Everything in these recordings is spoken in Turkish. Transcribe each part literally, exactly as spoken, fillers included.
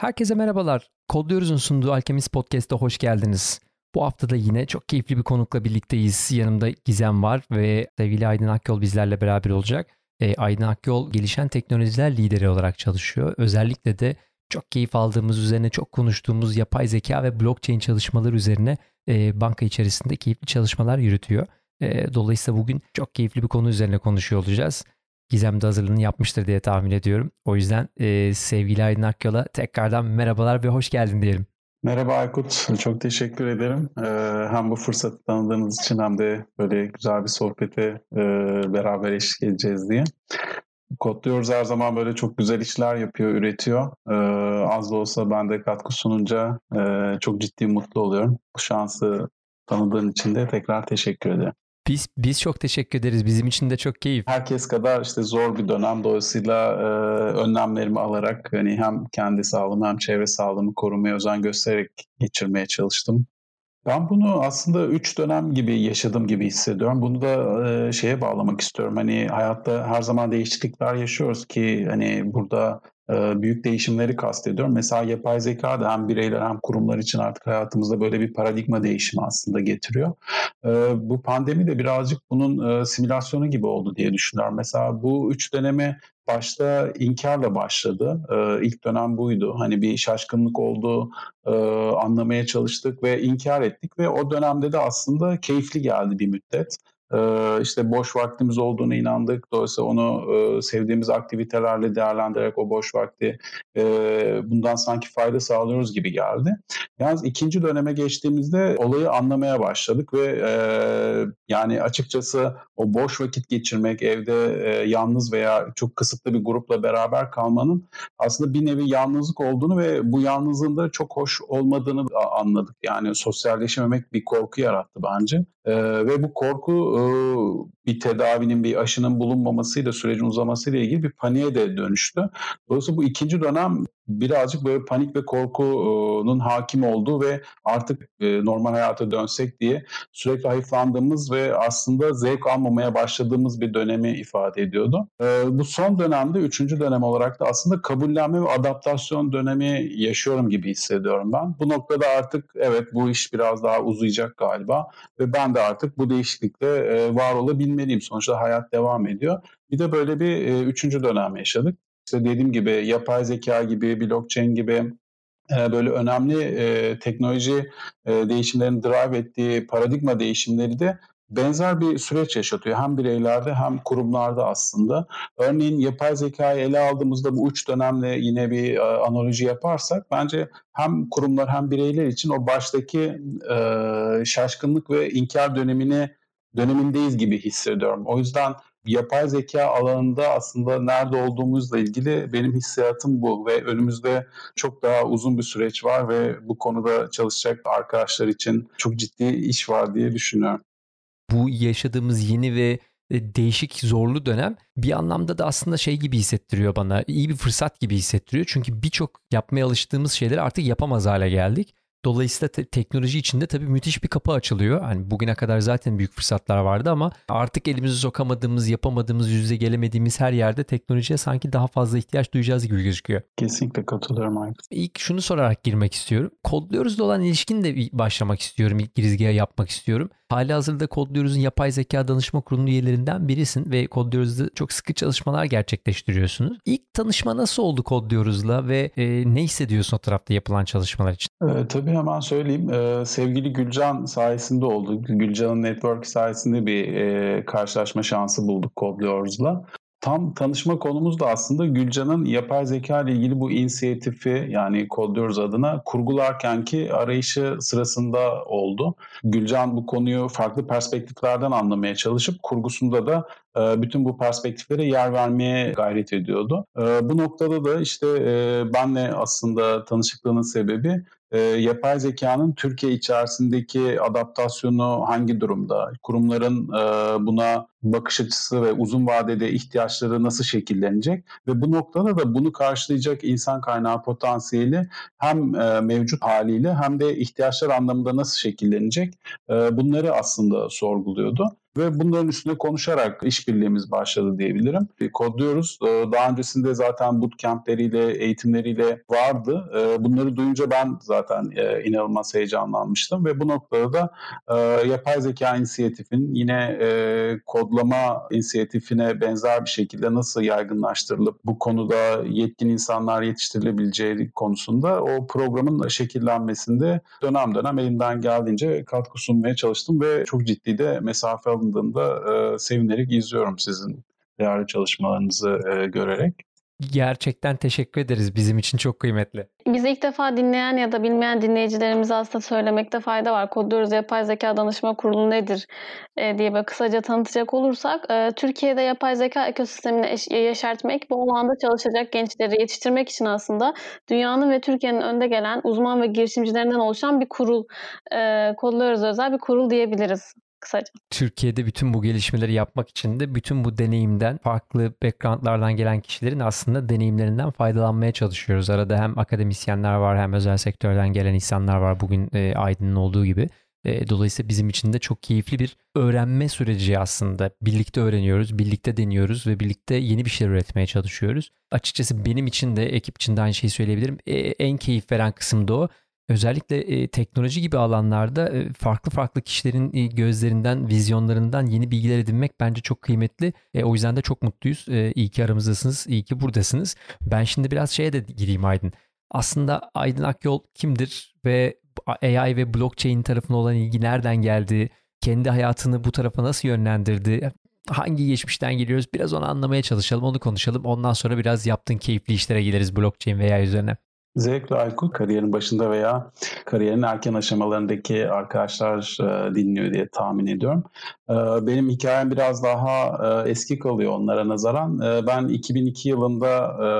Herkese merhabalar. Kodluyoruz'un sunduğu Alchemist Podcast'a hoş geldiniz. Bu hafta da yine çok keyifli bir konukla birlikteyiz. Yanımda Gizem var ve sevgili Aydın Akyol bizlerle beraber olacak. E, Aydın Akyol gelişen teknolojiler lideri olarak çalışıyor. Özellikle de çok keyif aldığımız, üzerine çok konuştuğumuz yapay zeka ve blockchain çalışmaları üzerine e, banka içerisinde keyifli çalışmalar yürütüyor. E, dolayısıyla bugün çok keyifli bir konu üzerine konuşuyor olacağız. Gizem de hazırlığını yapmıştır diye tahmin ediyorum. O yüzden e, sevgili Aydın Akyol'a tekrardan merhabalar ve hoş geldin diyelim. Merhaba Aykut, çok teşekkür ederim. E, hem bu fırsatı tanıdığınız için hem de böyle güzel bir sohbete e, beraber eşlik edeceğiz diye. Kodluyoruz her zaman böyle çok güzel işler yapıyor, üretiyor. E, az da olsa ben de katkı sununca e, çok ciddi mutlu oluyorum. Bu şansı tanıdığın için de tekrar teşekkür ederim. Biz, biz çok teşekkür ederiz. Bizim için de çok keyif. Herkes kadar işte zor bir dönem. Dolayısıyla e, önlemlerimi alarak hani hem kendi sağlığımı hem çevre sağlığımı korumaya özen göstererek geçirmeye çalıştım. Ben bunu aslında üç dönem gibi yaşadım gibi hissediyorum. Bunu da e, şeye bağlamak istiyorum. Hani hayatta her zaman değişiklikler yaşıyoruz ki hani burada e, büyük değişimleri kastediyorum. Mesela yapay zeka da hem bireyler hem kurumlar için artık hayatımızda böyle bir paradigma değişimi aslında getiriyor. E, bu pandemi de birazcık bunun e, simülasyonu gibi oldu diye düşünüyorum. Mesela bu üç dönemi başta inkarla başladı. Ee, ilk dönem buydu. Hani bir şaşkınlık oldu, e, anlamaya çalıştık ve inkar ettik ve o dönemde de aslında keyifli geldi bir müddet. Ee, işte boş vaktimiz olduğuna inandık. Dolayısıyla onu e, sevdiğimiz aktivitelerle değerlendirerek o boş vakti e, bundan sanki fayda sağlıyoruz gibi geldi. Yalnız ikinci döneme geçtiğimizde olayı anlamaya başladık ve e, yani açıkçası o boş vakit geçirmek, evde e, yalnız veya çok kısıtlı bir grupla beraber kalmanın aslında bir nevi yalnızlık olduğunu ve bu yalnızlığın da çok hoş olmadığını anladık. Yani sosyalleşememek bir korku yarattı bence. Ee, ve bu korku e, bir tedavinin, bir aşının bulunmamasıyla, sürecin uzamasıyla ilgili bir paniğe de dönüştü. Dolayısıyla bu ikinci dönem birazcık böyle panik ve korkunun hakim olduğu ve artık e, normal hayata dönsek diye sürekli hayıflandığımız ve aslında zevk almamaya başladığımız bir dönemi ifade ediyordu. E, bu son dönemde, üçüncü dönem olarak da aslında kabullenme ve adaptasyon dönemi yaşıyorum gibi hissediyorum ben. Bu noktada artık evet bu iş biraz daha uzayacak galiba ve ben de artık bu değişiklikte var olabilmeliyim. Sonuçta hayat devam ediyor. Bir de böyle bir üçüncü dönem yaşadık. İşte dediğim gibi yapay zeka gibi, blockchain gibi böyle önemli teknoloji değişimlerinin drive ettiği paradigma değişimleri de benzer bir süreç yaşatıyor. Hem bireylerde hem kurumlarda aslında. Örneğin yapay zekayı ele aldığımızda bu üç dönemle yine bir e, analoji yaparsak bence hem kurumlar hem bireyler için o baştaki e, şaşkınlık ve inkar dönemini dönemindeyiz gibi hissediyorum. O yüzden yapay zeka alanında aslında nerede olduğumuzla ilgili benim hissiyatım bu ve önümüzde çok daha uzun bir süreç var ve bu konuda çalışacak arkadaşlar için çok ciddi iş var diye düşünüyorum. Bu yaşadığımız yeni ve değişik zorlu dönem bir anlamda da aslında şey gibi hissettiriyor bana. İyi bir fırsat gibi hissettiriyor. Çünkü birçok yapmaya alıştığımız şeyleri artık yapamaz hale geldik. Dolayısıyla te- teknoloji içinde tabii müthiş bir kapı açılıyor. Hani bugüne kadar zaten büyük fırsatlar vardı ama artık elimizi sokamadığımız, yapamadığımız, yüzde gelemediğimiz her yerde teknolojiye sanki daha fazla ihtiyaç duyacağız gibi gözüküyor. Kesinlikle katılıyorum abi. İlk şunu sorarak girmek istiyorum. Kodluyoruz'la olan ilişkin de başlamak istiyorum. İlk girizgahı yapmak istiyorum. Halihazırda Kodluyoruz'un yapay zeka danışma kurulu üyelerinden birisin ve Kodluyoruz'da çok sıkı çalışmalar gerçekleştiriyorsunuz. İlk tanışma nasıl oldu Kodluyoruz'la ve e, ne hissediyorsun o tarafta yapılan çalışmalar için? E, tabii hemen söyleyeyim. E, sevgili Gülcan sayesinde oldu. Gülcan'ın network sayesinde bir e, karşılaşma şansı bulduk Kodluyoruz'la. Tam tanışma konumuz da aslında Gülcan'ın yapay zeka ile ilgili bu inisiyatifi yani Kodluyoruz adına kurgularkenki arayışı sırasında oldu. Gülcan bu konuyu farklı perspektiflerden anlamaya çalışıp kurgusunda da bütün bu perspektiflere yer vermeye gayret ediyordu. Bu noktada da işte benle aslında tanışıklığının sebebi E, yapay zekanın Türkiye içerisindeki adaptasyonu hangi durumda? Kurumların e, buna bakış açısı ve uzun vadede ihtiyaçları nasıl şekillenecek? Ve bu noktada da bunu karşılayacak insan kaynağı potansiyeli hem e, mevcut haliyle hem de ihtiyaçlar anlamında nasıl şekillenecek? E, bunları aslında sorguluyordu. Ve bunların üstüne konuşarak işbirliğimiz başladı diyebilirim. Kodluyoruz. Daha öncesinde zaten bootcampleriyle, eğitimleriyle vardı. Bunları duyunca ben zaten inanılmaz heyecanlanmıştım. Ve bu noktada da yapay zeka inisiyatifinin yine kodlama inisiyatifine benzer bir şekilde nasıl yaygınlaştırılıp bu konuda yetkin insanlar yetiştirilebileceği konusunda o programın şekillenmesinde dönem dönem elimden geldiğince katkı sunmaya çalıştım ve çok ciddi de mesafe alındığında e, sevinerek izliyorum sizin değerli çalışmalarınızı e, görerek. Gerçekten teşekkür ederiz. Bizim için çok kıymetli. Bizi ilk defa dinleyen ya da bilmeyen dinleyicilerimize aslında söylemekte fayda var. Kodluyoruz Yapay Zeka Danışma Kurulu nedir diye böyle kısaca tanıtacak olursak, Türkiye'de yapay zeka ekosistemini yeşertmek, bu alanda çalışacak gençleri yetiştirmek için aslında dünyanın ve Türkiye'nin önde gelen uzman ve girişimcilerinden oluşan bir kurul, Kodluyoruz özel bir kurul diyebiliriz. Kısaca. Türkiye'de bütün bu gelişmeleri yapmak için de bütün bu deneyimden, farklı backgroundlardan gelen kişilerin aslında deneyimlerinden faydalanmaya çalışıyoruz. Arada hem akademisyenler var, hem özel sektörden gelen insanlar var, bugün e, Aydın'ın olduğu gibi. E, dolayısıyla bizim için de çok keyifli bir öğrenme süreci aslında. Birlikte öğreniyoruz, birlikte deniyoruz ve birlikte yeni bir şeyler üretmeye çalışıyoruz. Açıkçası benim için de, ekip için de aynı şeyi söyleyebilirim. E, en keyif veren kısım da o. Özellikle e, teknoloji gibi alanlarda e, farklı farklı kişilerin e, gözlerinden, vizyonlarından yeni bilgiler edinmek bence çok kıymetli. E, o yüzden de çok mutluyuz. E, iyi ki aramızdasınız, iyi ki buradasınız. Ben şimdi biraz şeye de gireyim Aydın. Aslında Aydın Akyol kimdir ve A I ve blockchain tarafına olan ilgi nereden geldi? Kendi hayatını bu tarafa nasıl yönlendirdi? Hangi geçmişten geliyoruz? Biraz onu anlamaya çalışalım, onu konuşalım. Ondan sonra biraz yaptığın keyifli işlere geliriz blockchain veya üzerine. Zevkli Aykut, kariyerin başında veya kariyerin erken aşamalarındaki arkadaşlar e, dinliyor diye tahmin ediyorum. E, benim hikayem biraz daha e, eski kalıyor onlara nazaran. E, ben iki bin iki yılında e,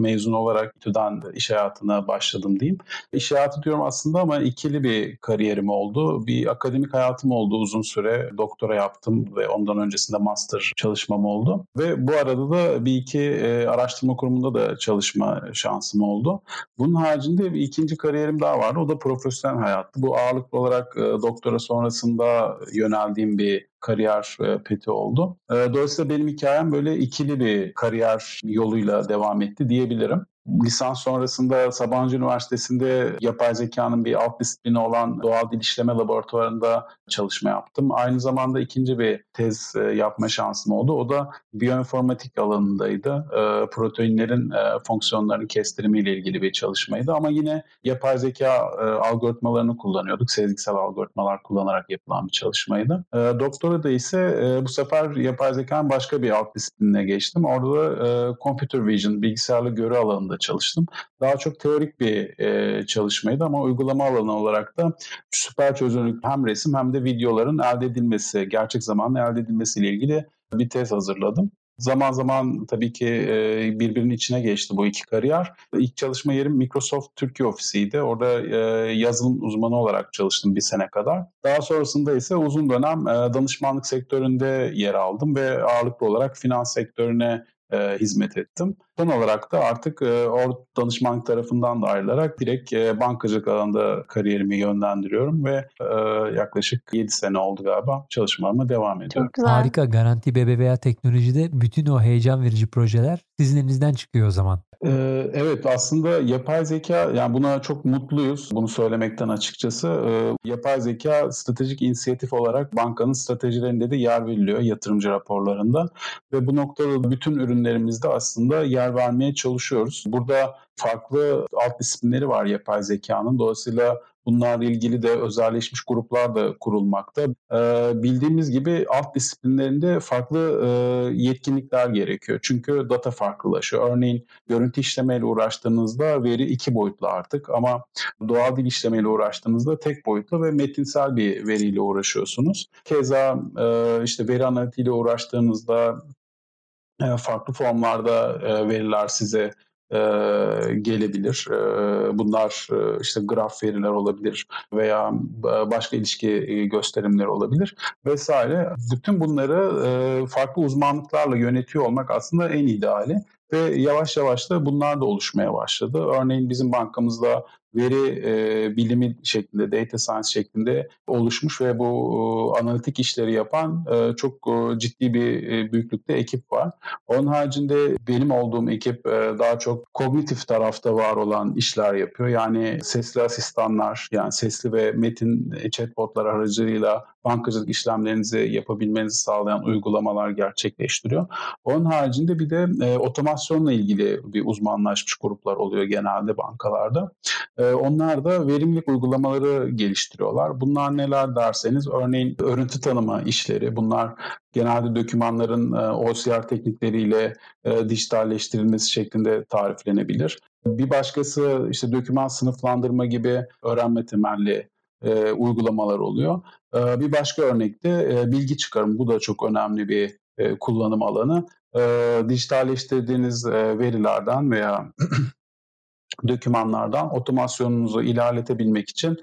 mezun olarak İTÜ'den iş hayatına başladım diyeyim. İş hayatı diyorum aslında ama ikili bir kariyerim oldu. Bir akademik hayatım oldu uzun süre. Doktora yaptım ve ondan öncesinde master çalışmam oldu. Ve bu arada da bir iki e, araştırma kurumunda da çalışma şansım oldu. Bunun haricinde bir ikinci kariyerim daha vardı. O da profesyonel hayattı. Bu ağırlıklı olarak e, doktora sonrasında yöneldiğim bir kariyer e, peti oldu. E, dolayısıyla benim hikayem böyle ikili bir kariyer yoluyla devam etti diyebilirim. Lisans sonrasında Sabancı Üniversitesi'nde yapay zekanın bir alt disiplini olan doğal dil işleme laboratuvarında çalışma yaptım. Aynı zamanda ikinci bir tez yapma şansım oldu. O da biyoinformatik alanındaydı. Proteinlerin fonksiyonlarının kestirimiyle ilgili bir çalışmaydı. Ama yine yapay zeka algoritmalarını kullanıyorduk. Sezgisel algoritmalar kullanarak yapılan bir çalışmaydı. Doktora da ise bu sefer yapay zekanın başka bir alt disiplinine geçtim. Orada da computer vision, bilgisayarlı görü alanında çalıştım. Daha çok teorik bir e, çalışmaydı ama uygulama alanı olarak da süper çözünürlük hem resim hem de videoların elde edilmesi, gerçek zamanla elde edilmesiyle ilgili bir tez hazırladım. Zaman zaman tabii ki birbirinin içine geçti bu iki kariyer. İlk çalışma yerim Microsoft Türkiye ofisiydi. Orada yazılım uzmanı olarak çalıştım bir sene kadar. Daha sonrasında ise uzun dönem danışmanlık sektöründe yer aldım ve ağırlıklı olarak finans sektörüne hizmet ettim. Son olarak da artık o danışmanlık tarafından da ayrılarak direkt bankacılık alanında kariyerimi yönlendiriyorum ve yaklaşık yedi sene oldu galiba çalışmama devam ediyorum. Harika. Garanti B B V A teknolojide bütün o heyecan verici projeler sizin elinizden çıkıyor o zaman. Evet, aslında yapay zeka, yani buna çok mutluyuz bunu söylemekten açıkçası. Yapay zeka stratejik inisiyatif olarak bankanın stratejilerinde de yer veriliyor yatırımcı raporlarında ve bu noktada bütün ürünlerimizde aslında yer vermeye çalışıyoruz. Burada farklı alt disiplinleri var yapay zekanın, dolayısıyla bunlarla ilgili de özelleşmiş gruplar da kurulmakta. Ee, bildiğimiz gibi alt disiplinlerinde farklı e, yetkinlikler gerekiyor. Çünkü data farklılaşıyor. Örneğin görüntü işlemeyle uğraştığınızda veri iki boyutlu artık ama doğal dil işlemeyle uğraştığınızda tek boyutlu ve metinsel bir veriyle uğraşıyorsunuz. Keza e, işte veri analitiğiyle uğraştığınızda e, farklı formlarda e, veriler size Ee, gelebilir. Ee, bunlar işte graf veriler olabilir veya başka ilişki gösterimleri olabilir vesaire. Bütün bunları farklı uzmanlıklarla yönetiyor olmak aslında en ideali. ve yavaş yavaş da bunlar da oluşmaya başladı. Örneğin bizim bankamızda veri e, bilimi şeklinde, data science şeklinde oluşmuş ve bu e, analitik işleri yapan e, çok e, ciddi bir e, büyüklükte ekip var. Onun haricinde benim olduğum ekip e, daha çok kognitif tarafta var olan işler yapıyor. Yani sesli asistanlar, yani sesli ve metin chatbotlar aracılığıyla bankacılık işlemlerinizi yapabilmenizi sağlayan uygulamalar gerçekleştiriyor. Onun haricinde bir de e, otomasyonla ilgili bir uzmanlaşmış gruplar oluyor genelde bankalarda. Onlar da verimlilik uygulamaları geliştiriyorlar. Bunlar neler derseniz, örneğin örüntü tanıma işleri. Bunlar genelde dokümanların O C R teknikleriyle dijitalleştirilmesi şeklinde tariflenebilir. Bir başkası işte doküman sınıflandırma gibi öğrenme temelli uygulamalar oluyor. Bir başka örnekte bilgi çıkarımı. Bu da çok önemli bir kullanım alanı. Dijitalleştirdiğiniz verilerden veya dokümanlardan otomasyonunuzu ilerletebilmek için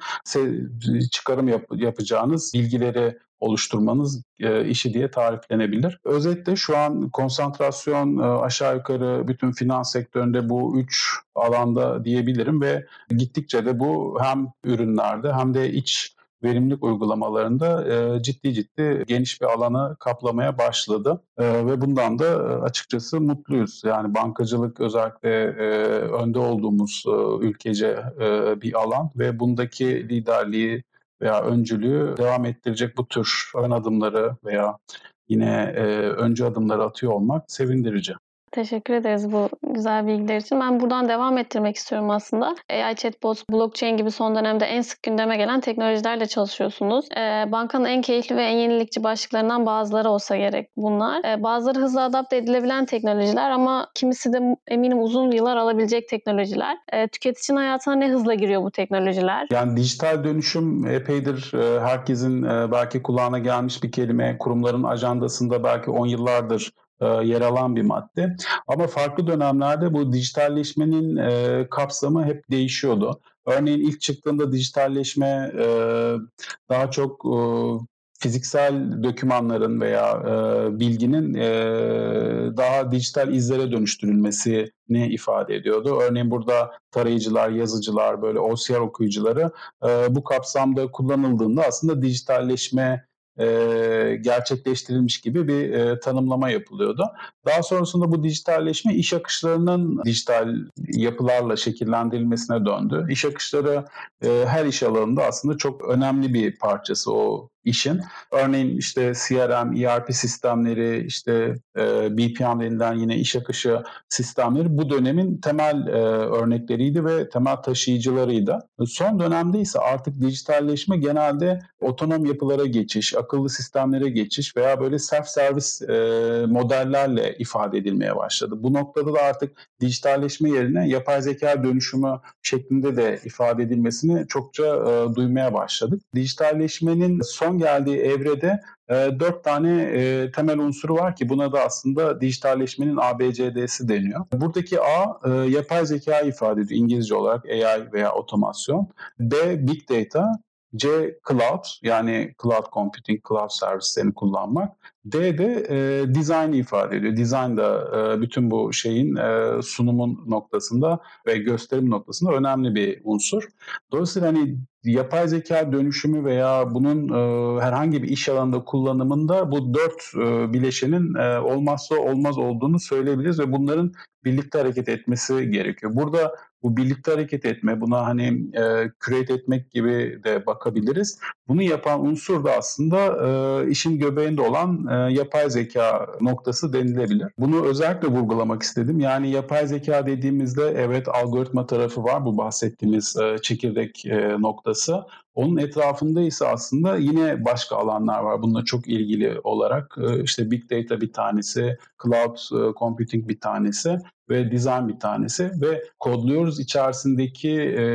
çıkarım yap- yapacağınız bilgileri oluşturmanız e, işi diye tariflenebilir. Özetle şu an konsantrasyon e, aşağı yukarı bütün finans sektöründe bu üç alanda diyebilirim ve gittikçe de bu hem ürünlerde hem de iç verimlilik uygulamalarında e, ciddi ciddi geniş bir alanı kaplamaya başladı e, ve bundan da e, açıkçası mutluyuz. Yani bankacılık özellikle e, önde olduğumuz e, ülkece e, bir alan ve bundaki liderliği veya öncülüğü devam ettirecek bu tür ön adımları veya yine e, öncü adımları atıyor olmak sevindirici. Teşekkür ederiz bu güzel bilgiler için. Ben buradan devam ettirmek istiyorum aslında. A I chatbot, blockchain gibi son dönemde en sık gündeme gelen teknolojilerle çalışıyorsunuz. E, bankanın en keyifli ve en yenilikçi başlıklarından bazıları olsa gerek bunlar. E, bazıları hızlı adapte edilebilen teknolojiler ama kimisi de eminim uzun yıllar alabilecek teknolojiler. E, tüketicinin hayatına ne hızla giriyor bu teknolojiler? Yani dijital dönüşüm epeydir herkesin belki kulağına gelmiş bir kelime. Kurumların ajandasında belki on yıllardır yer alan bir madde. Ama farklı dönemlerde bu dijitalleşmenin e, kapsamı hep değişiyordu. Örneğin ilk çıktığında dijitalleşme e, daha çok e, fiziksel dokümanların veya e, bilginin e, daha dijital izlere dönüştürülmesini ifade ediyordu. Örneğin burada tarayıcılar, yazıcılar, böyle O C R okuyucuları e, bu kapsamda kullanıldığında aslında dijitalleşme E, gerçekleştirilmiş gibi bir e, tanımlama yapılıyordu. Daha sonrasında bu dijitalleşme iş akışlarının dijital yapılarla şekillendirilmesine döndü. İş akışları e, her iş alanında aslında çok önemli bir parçası o işin. Örneğin işte C R M, E R P sistemleri, işte e, B P M denilen yine iş akışı sistemleri bu dönemin temel e, örnekleriydi ve temel taşıyıcılarıydı. Son dönemde ise artık dijitalleşme genelde otonom yapılara geçiş, akıllı sistemlere geçiş veya böyle self-service e, modellerle ifade edilmeye başladı. Bu noktada da artık dijitalleşme yerine yapay zeka dönüşümü şeklinde de ifade edilmesini çokça e, duymaya başladık. Dijitalleşmenin son geldiği evrede e, dört tane e, temel unsuru var ki buna da aslında dijitalleşmenin A B C D'si deniyor. Buradaki A e, yapay zeka ifade ediyor İngilizce olarak A I veya otomasyon. B Big Data, C Cloud yani Cloud Computing, Cloud servislerini kullanmak. D de e, Design ifade ediyor. Design da e, bütün bu şeyin e, sunumun noktasında ve gösterim noktasında önemli bir unsur. Dolayısıyla hani yapay zeka dönüşümü veya bunun e, herhangi bir iş alanında kullanımında bu dört e, bileşenin e, olmazsa olmaz olduğunu söyleyebiliriz ve bunların birlikte hareket etmesi gerekiyor. Burada bu birlikte hareket etme, buna hani e, create etmek gibi de bakabiliriz. Bunu yapan unsur da aslında e, işin göbeğinde olan e, yapay zeka noktası denilebilir. Bunu özellikle vurgulamak istedim. Yani yapay zeka dediğimizde evet algoritma tarafı var, bu bahsettiğimiz e, çekirdek e, noktası. Onun etrafında ise aslında yine başka alanlar var. Bununla çok ilgili olarak işte Big Data bir tanesi, Cloud Computing bir tanesi ve Design bir tanesi ve Kodluyoruz içerisindeki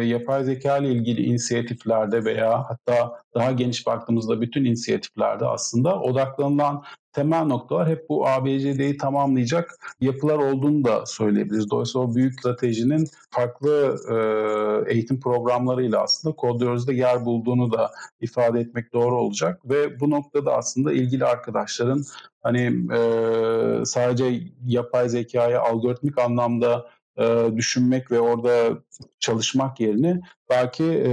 yapay zeka ile ilgili inisiyatiflerde veya hatta daha geniş baktığımızda bütün inisiyatiflerde aslında odaklanılan temel noktalar hep bu A B C D'yi tamamlayacak yapılar olduğunu da söyleyebiliriz. Dolayısıyla o büyük stratejinin farklı e, eğitim programlarıyla aslında Kodluyoruz'da yer bulduğunu da ifade etmek doğru olacak. Ve bu noktada aslında ilgili arkadaşların hani e, sadece yapay zekayı algoritmik anlamda e, düşünmek ve orada çalışmak yerine belki e,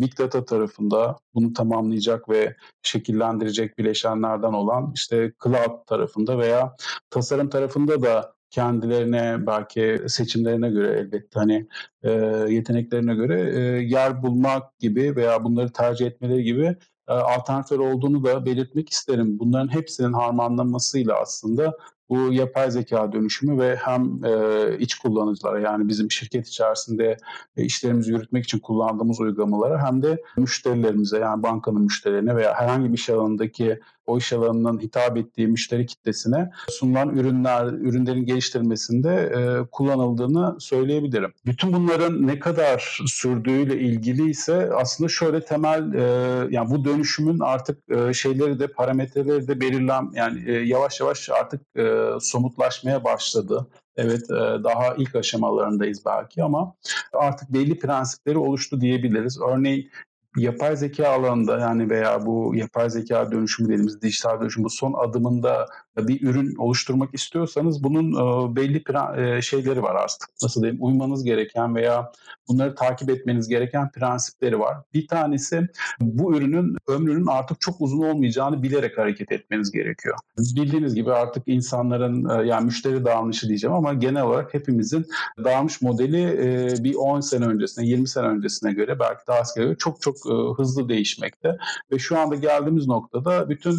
Big Data tarafında bunu tamamlayacak ve şekillendirecek bileşenlerden olan işte Cloud tarafında veya tasarım tarafında da kendilerine belki seçimlerine göre elbette hani e, yeteneklerine göre e, yer bulmak gibi veya bunları tercih etmeleri gibi e, alternatifler olduğunu da belirtmek isterim. Bunların hepsinin harmanlanmasıyla aslında bu yapay zeka dönüşümü ve hem e, iç kullanıcılara yani bizim şirket içerisinde e, işlerimizi yürütmek için kullandığımız uygulamalara hem de müşterilerimize yani bankanın müşterilerine veya herhangi bir iş alanındaki o iş alanının hitap ettiği müşteri kitlesine sunulan ürünler, ürünlerin geliştirilmesinde e, kullanıldığını söyleyebilirim. Bütün bunların ne kadar sürdüğüyle ilgili ise aslında şöyle temel e, yani bu dönüşümün artık e, şeyleri de parametreleri de belirlen yani e, yavaş yavaş artık e, somutlaşmaya başladı. Evet, daha ilk aşamalarındayız belki ama artık belli prensipleri oluştu diyebiliriz. Örneğin yapay zeka alanında yani veya bu yapay zeka dönüşümü dediğimiz dijital dönüşüm bu son adımında bir ürün oluşturmak istiyorsanız bunun belli pre- şeyleri var artık. Nasıl diyeyim? Uymanız gereken veya bunları takip etmeniz gereken prensipleri var. Bir tanesi bu ürünün ömrünün artık çok uzun olmayacağını bilerek hareket etmeniz gerekiyor. Bildiğiniz gibi artık insanların yani müşteri davranışı diyeceğim ama genel olarak hepimizin davranış modeli bir on sene öncesine, yirmi sene öncesine göre belki daha az göre çok çok hızlı değişmekte ve şu anda geldiğimiz noktada bütün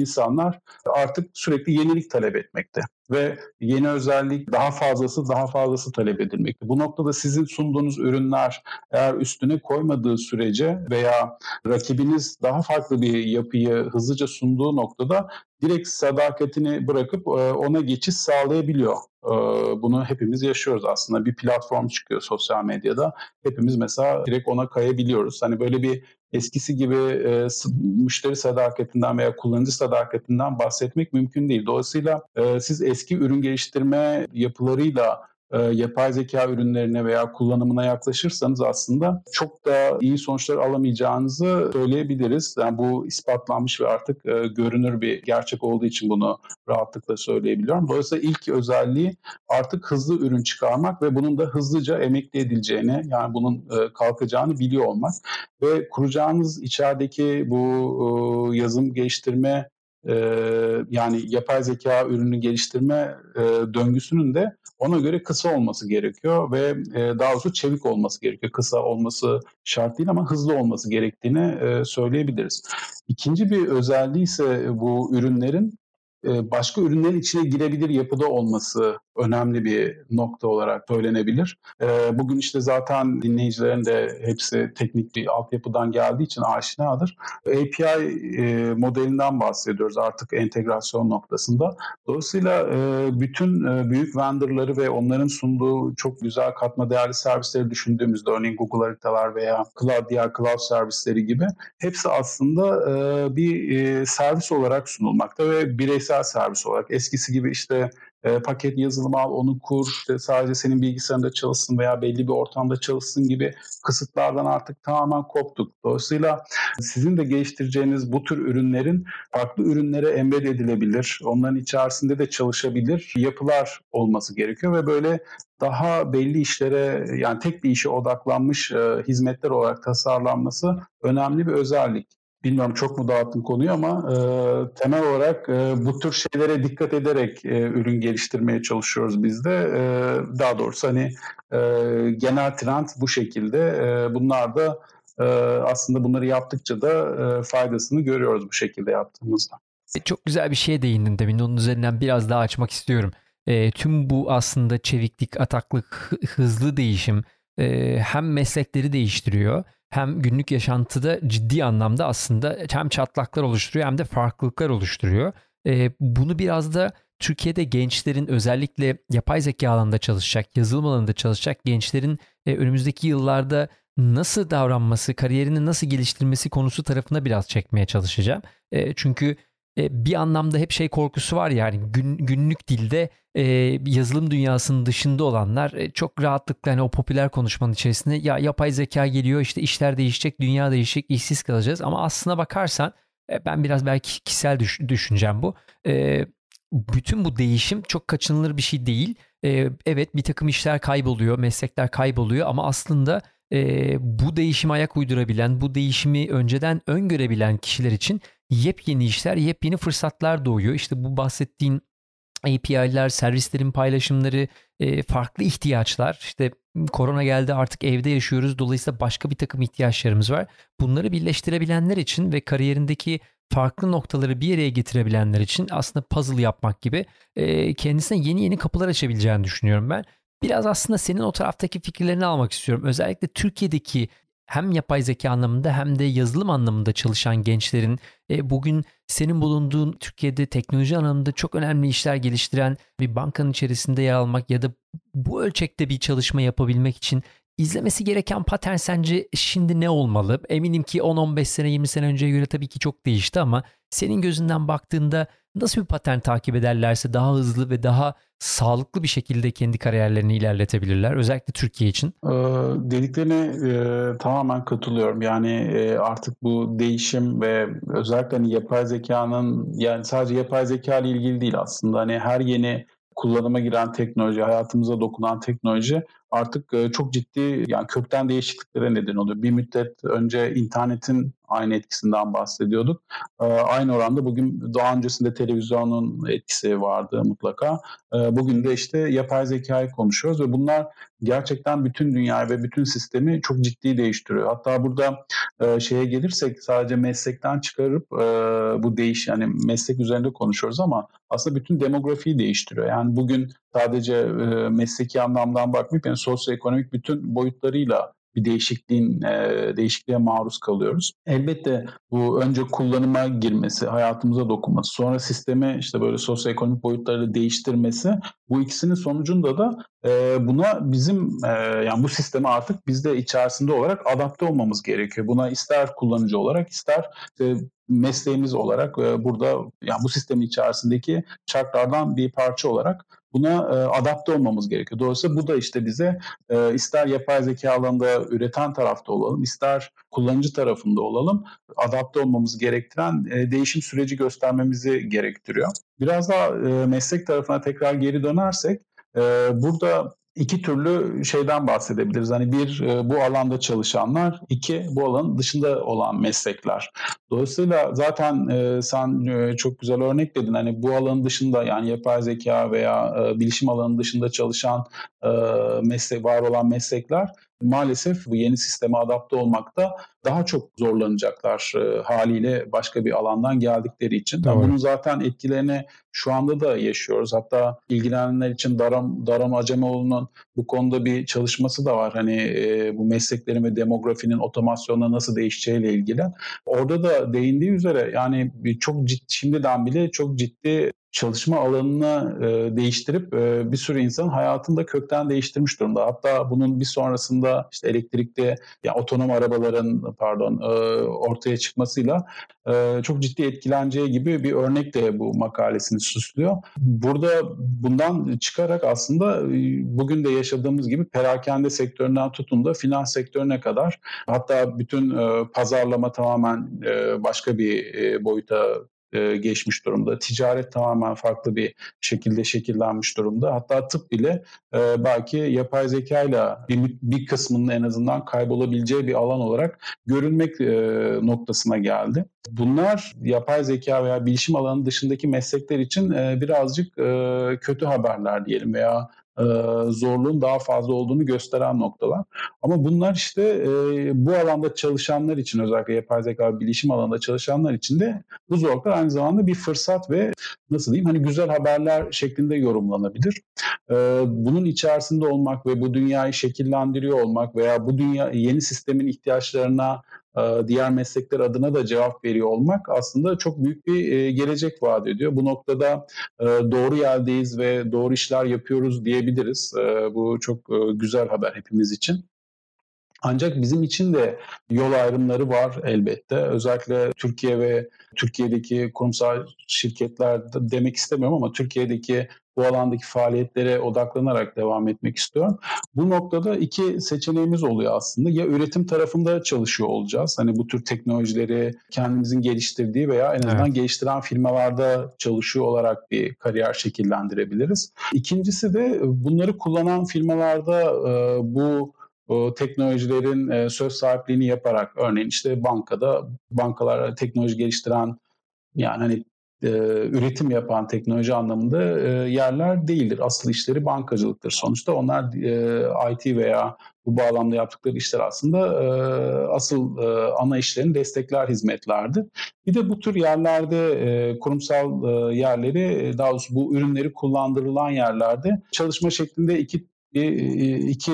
insanlar artık sürekli yenilik talep etmekte ve yeni özellik daha fazlası daha fazlası talep edilmekte. Bu noktada sizin sunduğunuz ürünler eğer üstüne koymadığı sürece veya rakibiniz daha farklı bir yapıyı hızlıca sunduğu noktada direkt sadakatini bırakıp ona geçiş sağlayabiliyor. Bunu hepimiz yaşıyoruz aslında. Bir platform çıkıyor sosyal medyada. Hepimiz mesela direkt ona kayabiliyoruz. Hani böyle bir eskisi gibi e, müşteri sadakatinden veya kullanıcı sadakatinden bahsetmek mümkün değil. Dolayısıyla e, siz eski ürün geliştirme yapılarıyla e, yapay zeka ürünlerine veya kullanımına yaklaşırsanız aslında çok da iyi sonuçlar alamayacağınızı söyleyebiliriz. Yani bu ispatlanmış ve artık e, görünür bir gerçek olduğu için bunu rahatlıkla söyleyebiliyorum. Dolayısıyla ilk özelliği artık hızlı ürün çıkarmak ve bunun da hızlıca emekli edileceğini yani bunun e, kalkacağını biliyor olmak. Ve kuracağınız içerideki bu e, yazılım geliştirme e, yani yapay zeka ürünü geliştirme e, döngüsünün de ona göre kısa olması gerekiyor ve e, daha doğrusu çevik olması gerekiyor. Kısa olması şart değil ama hızlı olması gerektiğini e, söyleyebiliriz. İkinci bir özelliği ise bu ürünlerin e, başka ürünlerin içine girebilir yapıda olması önemli bir nokta olarak söylenebilir. E, bugün işte zaten dinleyicilerin de hepsi teknik bir altyapıdan geldiği için aşinadır. A P I e, modelinden bahsediyoruz artık entegrasyon noktasında. Dolayısıyla e, bütün e, büyük vendorları ve onların sunduğu çok güzel katma değerli servisleri düşündüğümüzde örneğin Google haritalar veya cloud, diğer cloud servisleri gibi hepsi aslında e, bir e, servis olarak sunulmakta ve bireysel servis olarak. Eskisi gibi işte E, paket yazılımı al, onu kur, işte sadece senin bilgisayarında çalışsın veya belli bir ortamda çalışsın gibi kısıtlardan artık tamamen koptuk. Dolayısıyla sizin de geliştireceğiniz bu tür ürünlerin farklı ürünlere embed edilebilir, onların içerisinde de çalışabilir yapılar olması gerekiyor ve böyle daha belli işlere yani tek bir işe odaklanmış e, hizmetler olarak tasarlanması önemli bir özellik. Bilmiyorum çok mu dağıttım konuyu ama e, temel olarak e, bu tür şeylere dikkat ederek e, ürün geliştirmeye çalışıyoruz biz de. E, daha doğrusu hani e, genel trend bu şekilde. E, bunlar da e, aslında bunları yaptıkça da e, faydasını görüyoruz bu şekilde yaptığımızda. Çok güzel bir şeye değindin demin. Onun üzerinden biraz daha açmak istiyorum. E, tüm bu aslında çeviklik, ataklık, hızlı değişim e, hem meslekleri değiştiriyor. Hem günlük yaşantıda ciddi anlamda aslında hem çatlaklar oluşturuyor hem de farklılıklar oluşturuyor. Ee, bunu biraz da Türkiye'de gençlerin özellikle yapay zeka alanında çalışacak, yazılım alanında çalışacak gençlerin e, önümüzdeki yıllarda nasıl davranması, kariyerini nasıl geliştirmesi konusu tarafına biraz çekmeye çalışacağım. E, çünkü e, bir anlamda hep şey korkusu var ya, yani gün, günlük dilde e, yazılım dünyasının dışında olanlar e, çok rahatlıkla hani o popüler konuşmanın içerisinde ya yapay zeka geliyor, işte işler değişecek, dünya değişecek, işsiz kalacağız. Ama aslına bakarsan e, ben biraz belki kişisel düş, düşüncem bu. E, bütün bu değişim çok kaçınılır bir şey değil. E, evet bir takım işler kayboluyor, meslekler kayboluyor ama aslında... E, bu değişime ayak uydurabilen, bu değişimi önceden öngörebilen kişiler için yepyeni işler, yepyeni fırsatlar doğuyor. İşte bu bahsettiğin A P I'ler, servislerin paylaşımları, e, farklı ihtiyaçlar. İşte korona geldi, artık evde yaşıyoruz. Dolayısıyla başka bir takım ihtiyaçlarımız var. Bunları birleştirebilenler için ve kariyerindeki farklı noktaları bir araya getirebilenler için aslında puzzle yapmak gibi e, kendisine yeni yeni kapılar açabileceğini düşünüyorum ben. Biraz aslında senin o taraftaki fikirlerini almak istiyorum. Özellikle Türkiye'deki hem yapay zeka anlamında hem de yazılım anlamında çalışan gençlerin, bugün senin bulunduğun Türkiye'de teknoloji anlamında çok önemli işler geliştiren bir bankanın içerisinde yer almak ya da bu ölçekte bir çalışma yapabilmek için izlemesi gereken patern sence şimdi ne olmalı? Eminim ki on on beş sene, yirmi sene önceye göre tabii ki çok değişti ama senin gözünden baktığında nasıl bir patern takip ederlerse daha hızlı ve daha sağlıklı bir şekilde kendi kariyerlerini ilerletebilirler, özellikle Türkiye için? Ee, dediklerine e, tamamen katılıyorum. Yani e, artık bu değişim ve özellikle hani yapay zekanın, yani sadece yapay zeka ile ilgili değil aslında, hani her yeni kullanıma giren teknoloji, hayatımıza dokunan teknoloji artık e, çok ciddi, yani kökten değişikliklere neden oluyor. Bir müddet önce internetin aynı etkisinden bahsediyorduk. E, aynı oranda bugün, daha öncesinde televizyonun etkisi vardı mutlaka. E, bugün de işte yapay zekayı konuşuyoruz ve bunlar gerçekten bütün dünyayı ve bütün sistemi çok ciddi değiştiriyor. Hatta burada e, şeye gelirsek, sadece meslekten çıkarıp e, bu değiş, yani meslek üzerinde konuşuyoruz ama aslında bütün demografiyi değiştiriyor. Yani bugün sadece e, mesleki anlamdan bakmayıp yani sosyoekonomik bütün boyutlarıyla bir değişikliğin e, değişikliğe maruz kalıyoruz. Elbette bu önce kullanıma girmesi, hayatımıza dokunması, sonra sistemi işte böyle sosyoekonomik boyutlarıyla değiştirmesi, bu ikisinin sonucunda da e, buna bizim e, yani bu sistemi artık biz de içerisinde olarak adapte olmamız gerekiyor. Buna ister kullanıcı olarak, ister e, mesleğimiz olarak e, burada, yani bu sistemin içerisindeki çarklardan bir parça olarak buna e, adapte olmamız gerekiyor. Dolayısıyla bu da işte bize e, ister yapay zeka alanında üreten tarafta olalım, ister kullanıcı tarafında olalım, adapte olmamız gerektiren e, değişim süreci göstermemizi gerektiriyor. Biraz daha e, meslek tarafına tekrar geri dönersek, e, burada iki türlü şeyden bahsedebiliriz. Hani bir, e, bu alanda çalışanlar, iki, bu alanın dışında olan meslekler. Dolayısıyla zaten e, sen e, çok güzel örnekledin. Hani bu alanın dışında, yani yapay zeka veya e, bilişim alanının dışında çalışan e, meslek, var olan meslekler maalesef bu yeni sisteme adapte olmakta daha çok zorlanacaklar e, haliyle, başka bir alandan geldikleri için. Yani bunun zaten etkilerini şu anda da yaşıyoruz. Hatta ilgilenenler için Daron, Daron Acemoğlu'nun bu konuda bir çalışması da var. Hani e, bu mesleklerin ve demografinin otomasyonla nasıl değişeceğiyle ilgili. Orada da değindiği üzere yani çok ciddi, şimdiden bile çok ciddi çalışma alanını e, değiştirip e, bir sürü insanın hayatını da kökten değiştirmiş durumda. Hatta bunun bir sonrasında işte elektrikli, yani otonom arabaların pardon e, ortaya çıkmasıyla e, çok ciddi etkileneceği gibi bir örnek de bu makalesini süslüyor. Burada bundan çıkarak aslında e, bugün de yaşadığımız gibi perakende sektöründen tutun da finans sektörüne kadar, hatta bütün e, pazarlama tamamen e, başka bir e, boyuta geçmiş durumda. Ticaret tamamen farklı bir şekilde şekillenmiş durumda. Hatta tıp bile belki yapay zekayla bir, bir kısmının en azından kaybolabileceği bir alan olarak görünmek noktasına geldi. Bunlar yapay zeka veya bilişim alanı dışındaki meslekler için birazcık kötü haberler diyelim veya zorluğun daha fazla olduğunu gösteren noktalar. Ama bunlar işte bu alanda çalışanlar için, özellikle yapay zeka bilişim alanında çalışanlar için de bu zorluklar aynı zamanda bir fırsat ve nasıl diyeyim, hani güzel haberler şeklinde yorumlanabilir. Bunun içerisinde olmak ve bu dünyayı şekillendiriyor olmak veya bu dünya yeni sistemin ihtiyaçlarına diğer meslekler adına da cevap veriyor olmak aslında çok büyük bir gelecek vaat ediyor. Bu noktada doğru yerdeyiz ve doğru işler yapıyoruz diyebiliriz. Bu çok güzel haber hepimiz için. Ancak bizim için de yol ayrımları var elbette. Özellikle Türkiye ve Türkiye'deki kurumsal şirketler demek istemiyorum ama Türkiye'deki bu alandaki faaliyetlere odaklanarak devam etmek istiyorum. Bu noktada iki seçeneğimiz oluyor aslında. Ya üretim tarafında çalışıyor olacağız. Hani bu tür teknolojileri kendimizin geliştirdiği veya en azından evet. geliştiren firmalarda çalışıyor olarak bir kariyer şekillendirebiliriz. İkincisi de bunları kullanan firmalarda bu teknolojilerin söz sahipliğini yaparak, örneğin işte bankada, bankalar teknoloji geliştiren, yani hani Ee, üretim yapan teknoloji anlamında e, yerler değildir. Asıl işleri bankacılıktır sonuçta. Onlar e, I T veya bu bağlamda yaptıkları işler aslında e, asıl e, ana işlerini destekler hizmetlerdir. Bir de bu tür yerlerde e, kurumsal e, yerleri, daha doğrusu bu ürünleri kullandırılan yerlerde çalışma şeklinde iki iki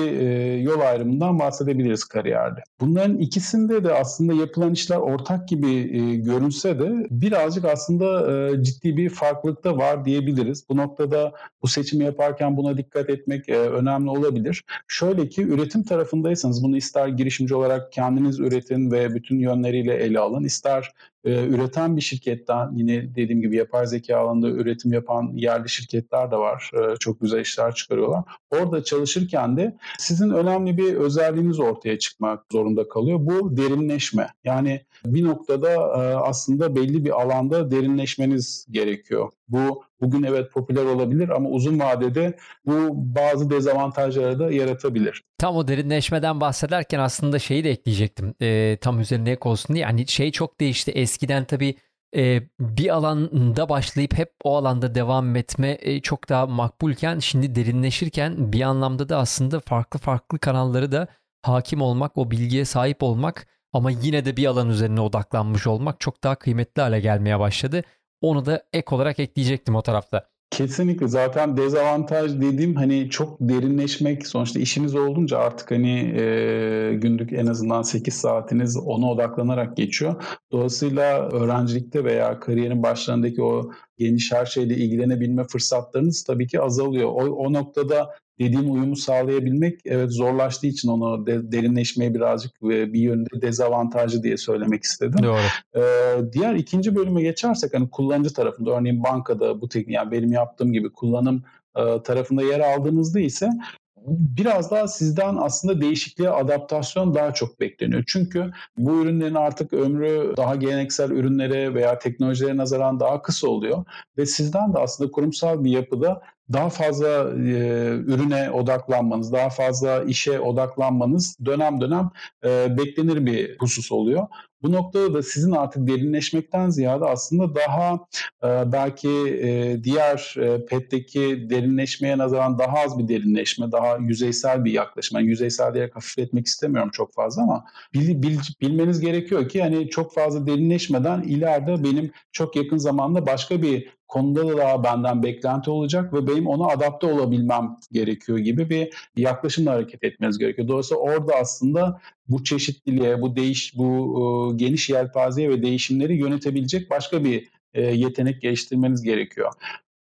yol ayrımından bahsedebiliriz kariyerde. Bunların ikisinde de aslında yapılan işler ortak gibi görünse de birazcık aslında ciddi bir farklılık da var diyebiliriz. Bu noktada bu seçimi yaparken buna dikkat etmek önemli olabilir. Şöyle ki, üretim tarafındaysanız bunu ister girişimci olarak kendiniz üretin ve bütün yönleriyle ele alın, ister üreten bir şirketten, yine dediğim gibi yapay zeka alanında üretim yapan yerli şirketler de var. Çok güzel işler çıkarıyorlar. Orada çalışırken de sizin önemli bir özelliğiniz ortaya çıkmak zorunda kalıyor. Bu derinleşme. Yani bir noktada aslında belli bir alanda derinleşmeniz gerekiyor. Bu bugün evet popüler olabilir ama uzun vadede bu bazı dezavantajları da yaratabilir. Tam o derinleşmeden bahsederken aslında şeyi de ekleyecektim. E, tam üzerine ek olsun diye. Yani şey çok değişti. Eskiden tabii e, bir alanda başlayıp hep o alanda devam etme e, çok daha makbulken, şimdi derinleşirken bir anlamda da aslında farklı farklı kanalları da hakim olmak, o bilgiye sahip olmak ama yine de bir alan üzerine odaklanmış olmak çok daha kıymetli hale gelmeye başladı. Onu da ek olarak ekleyecektim o tarafta. Kesinlikle, zaten dezavantaj dediğim hani çok derinleşmek, sonuçta işiniz olduğunca artık hani e, günlük en azından sekiz saatiniz ona odaklanarak geçiyor. Dolayısıyla öğrencilikte veya kariyerin başlarındaki o geniş her şeyle ilgilenebilme fırsatlarınız tabii ki azalıyor. O, o noktada dediğim uyumu sağlayabilmek evet zorlaştığı için onu de, derinleşmeye birazcık bir yönde dezavantajlı diye söylemek istedim. Doğru. Ee, diğer ikinci bölüme geçersek, hani kullanıcı tarafında, örneğin bankada bu teknik, yani benim yaptığım gibi kullanım e, tarafında yer aldığınızda ise biraz daha sizden aslında değişikliğe adaptasyon daha çok bekleniyor. Çünkü bu ürünlerin artık ömrü daha geleneksel ürünlere veya teknolojilere nazaran daha kısa oluyor ve sizden de aslında kurumsal bir yapıda daha fazla e, ürüne odaklanmanız, daha fazla işe odaklanmanız dönem dönem e, beklenir bir husus oluyor. Bu noktada da sizin artık derinleşmekten ziyade aslında daha e, belki e, diğer e, P E T'teki derinleşmeye nazaran daha az bir derinleşme, daha yüzeysel bir yaklaşım. Yani yüzeysel diyerek hafifletmek istemiyorum çok fazla ama bil, bil, bilmeniz gerekiyor ki hani çok fazla derinleşmeden ileride benim çok yakın zamanda başka bir konuda da daha benden beklenti olacak ve benim ona adapte olabilmem gerekiyor gibi bir yaklaşımla hareket etmeniz gerekiyor. Dolayısıyla orada aslında bu çeşitliliğe, bu değiş, bu e, geniş yelpazeye ve değişimleri yönetebilecek başka bir e, yetenek geliştirmeniz gerekiyor.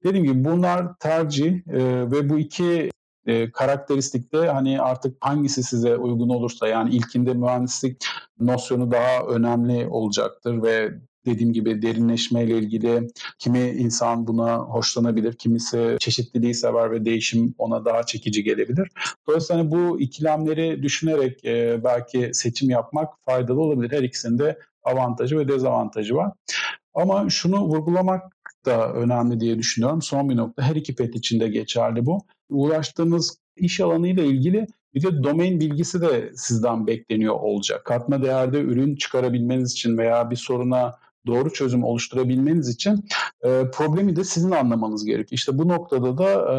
Dediğim gibi bunlar tercih e, ve bu iki e, karakteristikte hani artık hangisi size uygun olursa, yani ilkinde mühendislik nosyonu daha önemli olacaktır ve dediğim gibi derinleşmeyle ilgili kimi insan buna hoşlanabilir, kimisi çeşitliliği sever ve değişim ona daha çekici gelebilir. Dolayısıyla bu ikilemleri düşünerek e, belki seçim yapmak faydalı olabilir. Her ikisinde avantajı ve dezavantajı var. Ama şunu vurgulamak da önemli diye düşünüyorum. Son bir nokta, her iki pet için de geçerli bu. Uğraştığınız iş alanıyla ilgili bir de domain bilgisi de sizden bekleniyor olacak. Katma değerde ürün çıkarabilmeniz için veya bir soruna doğru çözüm oluşturabilmeniz için e, problemi de sizin anlamanız gerekiyor. İşte bu noktada da e,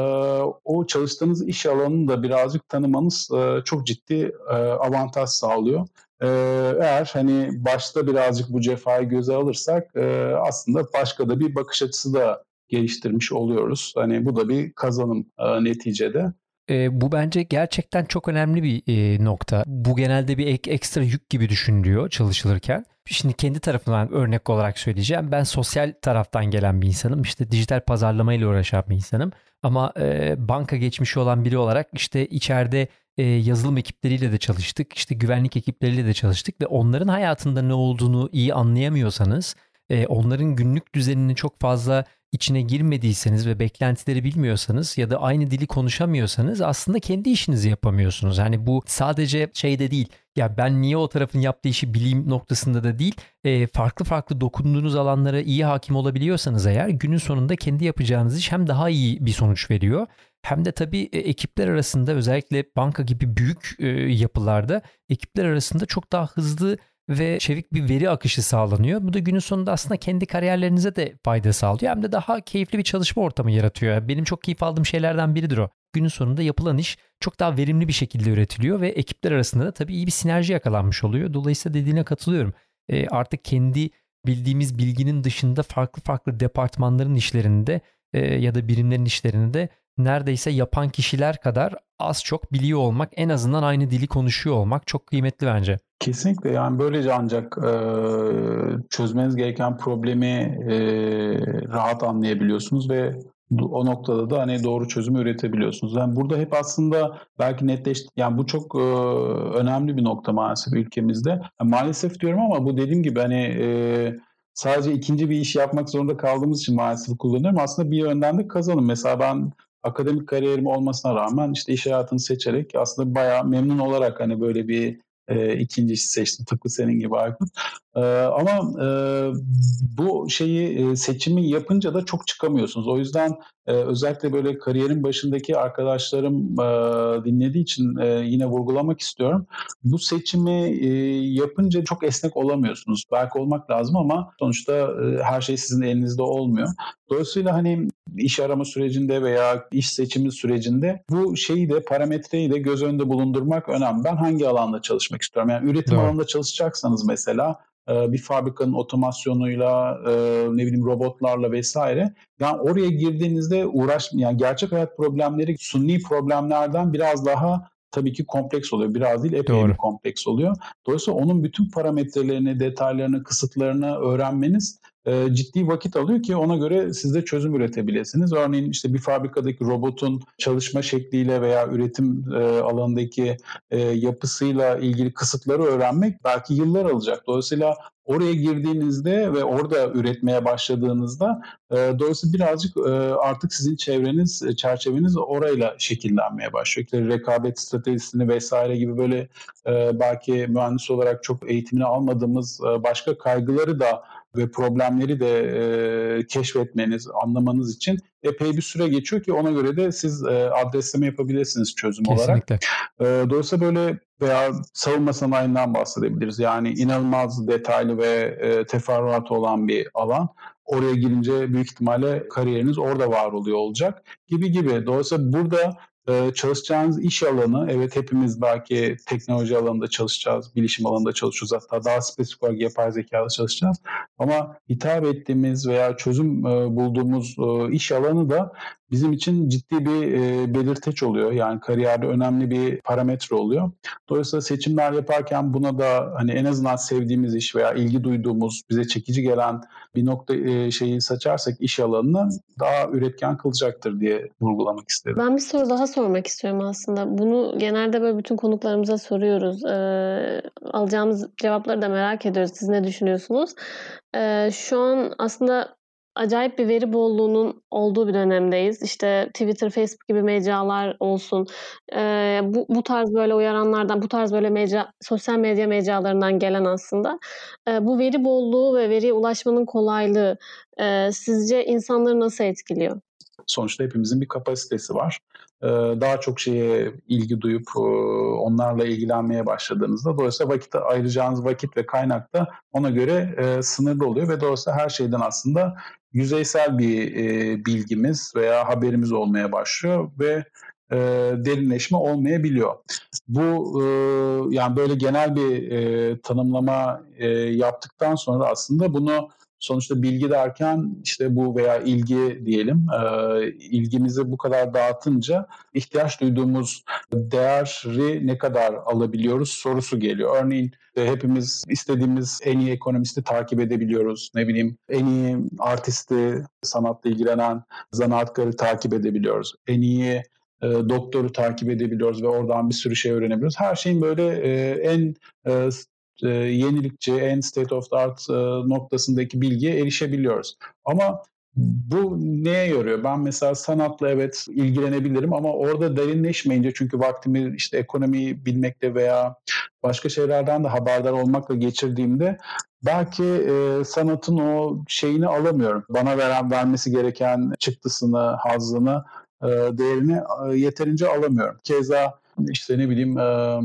o çalıştığınız iş alanını da birazcık tanımanız e, çok ciddi e, avantaj sağlıyor. E, eğer hani başta birazcık bu cefayı göze alırsak e, aslında başka da bir bakış açısı da geliştirmiş oluyoruz. Hani bu da bir kazanım e, neticede. E, bu bence gerçekten çok önemli bir e, nokta. Bu genelde bir ek, ekstra yük gibi düşünülüyor çalışılırken. Şimdi kendi tarafından örnek olarak söyleyeceğim. Ben sosyal taraftan gelen bir insanım. İşte dijital pazarlamayla uğraşan bir insanım. Ama e, banka geçmişi olan biri olarak işte içeride e, yazılım ekipleriyle de çalıştık. İşte güvenlik ekipleriyle de çalıştık ve onların hayatında ne olduğunu iyi anlayamıyorsanız, e, onların günlük düzenini çok fazla içine girmediyseniz ve beklentileri bilmiyorsanız ya da aynı dili konuşamıyorsanız aslında kendi işinizi yapamıyorsunuz. Yani bu sadece şey de değil, ya ben niye o tarafın yaptığı işi bileyim noktasında da değil, e, farklı farklı dokunduğunuz alanlara iyi hakim olabiliyorsanız eğer günün sonunda kendi yapacağınız iş hem daha iyi bir sonuç veriyor hem de tabii e, ekipler arasında, özellikle banka gibi büyük e, yapılarda ekipler arasında çok daha hızlı ve çevik bir veri akışı sağlanıyor. Bu da günün sonunda aslında kendi kariyerlerinize de fayda sağlıyor. Hem de daha keyifli bir çalışma ortamı yaratıyor. Benim çok keyif aldığım şeylerden biridir o. Günün sonunda yapılan iş çok daha verimli bir şekilde üretiliyor ve ekipler arasında da tabii iyi bir sinerji yakalanmış oluyor. Dolayısıyla dediğine katılıyorum. E artık kendi bildiğimiz bilginin dışında farklı farklı departmanların işlerinde e, ya da birimlerin işlerinde neredeyse yapan kişiler kadar az çok biliyor olmak, en azından aynı dili konuşuyor olmak çok kıymetli bence. Kesinlikle, yani böylece ancak e, çözmeniz gereken problemi e, rahat anlayabiliyorsunuz ve o noktada da hani doğru çözümü üretebiliyorsunuz. Yani burada hep aslında belki netleşti. Yani bu çok e, önemli bir nokta maalesef ülkemizde. Yani maalesef diyorum ama bu dediğim gibi hani e, sadece ikinci bir iş yapmak zorunda kaldığımız için maalesef kullanıyorum. Aslında bir yönden de kazanım. Mesela ben akademik kariyerim olmasına rağmen işte iş hayatını seçerek aslında bayağı memnun olarak hani böyle bir E, ikinci işi seçtim, tıpkı senin gibi Aykut. E, ama e, bu şeyi e, seçimi yapınca da çok çıkamıyorsunuz. O yüzden e, özellikle böyle kariyerin başındaki arkadaşlarım e, dinlediği için e, yine vurgulamak istiyorum. Bu seçimi e, yapınca çok esnek olamıyorsunuz. Belki olmak lazım ama sonuçta e, her şey sizin elinizde olmuyor. Dolayısıyla hani iş arama sürecinde veya iş seçimi sürecinde bu şeyi de, parametreyi de göz önünde bulundurmak önemli. Ben hangi alanda çalışmak istiyorum? Yani üretim evet. alanında çalışacaksanız mesela bir fabrikanın otomasyonuyla, ne bileyim robotlarla vesaire, yani oraya girdiğinizde uğraş, yani gerçek hayat problemleri sunni problemlerden biraz daha tabii ki kompleks oluyor. Biraz değil, epey Doğru. bir kompleks oluyor. Dolayısıyla onun bütün parametrelerini, detaylarını, kısıtlarını öğrenmeniz e, ciddi vakit alıyor ki ona göre siz de çözüm üretebilirsiniz. Örneğin işte bir fabrikadaki robotun çalışma şekliyle veya üretim e, alanındaki e, yapısıyla ilgili kısıtları öğrenmek belki yıllar alacak. Dolayısıyla oraya girdiğinizde ve orada üretmeye başladığınızda e, dolayısıyla birazcık e, artık sizin çevreniz, çerçeveniz orayla şekillenmeye başlıyor. İşte rekabet stratejisini vesaire gibi böyle e, belki mühendis olarak çok eğitimini almadığımız e, başka kaygıları da ve problemleri de e, keşfetmeniz, anlamanız için epey bir süre geçiyor ki ona göre de siz e, adresleme yapabilirsiniz çözüm Kesinlikle. olarak. E, dolayısıyla böyle veya savunma sanayinden bahsedebiliriz. Yani inanılmaz detaylı ve e, teferruatı olan bir alan. Oraya girince büyük ihtimalle kariyeriniz orada var oluyor olacak gibi gibi. Dolayısıyla burada e, çalışacağınız iş alanı, evet hepimiz belki teknoloji alanında çalışacağız, bilişim alanında çalışacağız, hatta daha spesifik olarak yapay zekada çalışacağız. Ama hitap ettiğimiz veya çözüm e, bulduğumuz e, iş alanı da bizim için ciddi bir e, belirteç oluyor. Yani kariyerde önemli bir parametre oluyor. Dolayısıyla seçimler yaparken buna da hani en azından sevdiğimiz iş veya ilgi duyduğumuz, bize çekici gelen bir nokta e, şeyi seçersek iş alanını daha üretken kılacaktır diye vurgulamak istedim. Ben bir soru daha sormak istiyorum aslında. Bunu genelde böyle bütün konuklarımıza soruyoruz. Ee, alacağımız cevapları da merak ediyoruz. Siz ne düşünüyorsunuz? Ee, şu an aslında acayip bir veri bolluğunun olduğu bir dönemdeyiz. İşte Twitter, Facebook gibi mecralar olsun. Ee, bu, bu tarz böyle uyaranlardan, bu tarz böyle mecra, sosyal medya mecralarından gelen aslında. Ee, bu veri bolluğu ve veriye ulaşmanın kolaylığı e, sizce insanları nasıl etkiliyor? Sonuçta hepimizin bir kapasitesi var. Daha çok şeye ilgi duyup onlarla ilgilenmeye başladığınızda dolayısıyla vakit, ayıracağınız vakit ve kaynak da ona göre sınırlı oluyor ve dolayısıyla her şeyden aslında yüzeysel bir bilgimiz veya haberimiz olmaya başlıyor ve derinleşme olmayabiliyor. Bu yani böyle genel bir tanımlama yaptıktan sonra aslında bunu sonuçta bilgi derken işte bu veya ilgi diyelim, e, ilgimizi bu kadar dağıtınca ihtiyaç duyduğumuz değeri ne kadar alabiliyoruz sorusu geliyor. Örneğin hepimiz istediğimiz en iyi ekonomisti takip edebiliyoruz. Ne bileyim, en iyi artisti, sanatla ilgilenen zanaatkarı takip edebiliyoruz. En iyi e, doktoru takip edebiliyoruz ve oradan bir sürü şey öğrenebiliyoruz. Her şeyin böyle e, en e, yenilikçi, en state of the art noktasındaki bilgiye erişebiliyoruz. Ama bu neye yarıyor? Ben mesela sanatla evet ilgilenebilirim ama orada derinleşmeyince, çünkü vaktimi işte ekonomiyi bilmekle veya başka şeylerden de haberdar olmakla geçirdiğimde belki e, sanatın o şeyini alamıyorum. Bana veren, vermesi gereken çıktısını, hazzını, e, değerini e, yeterince alamıyorum. Keza işte ne bileyim... E,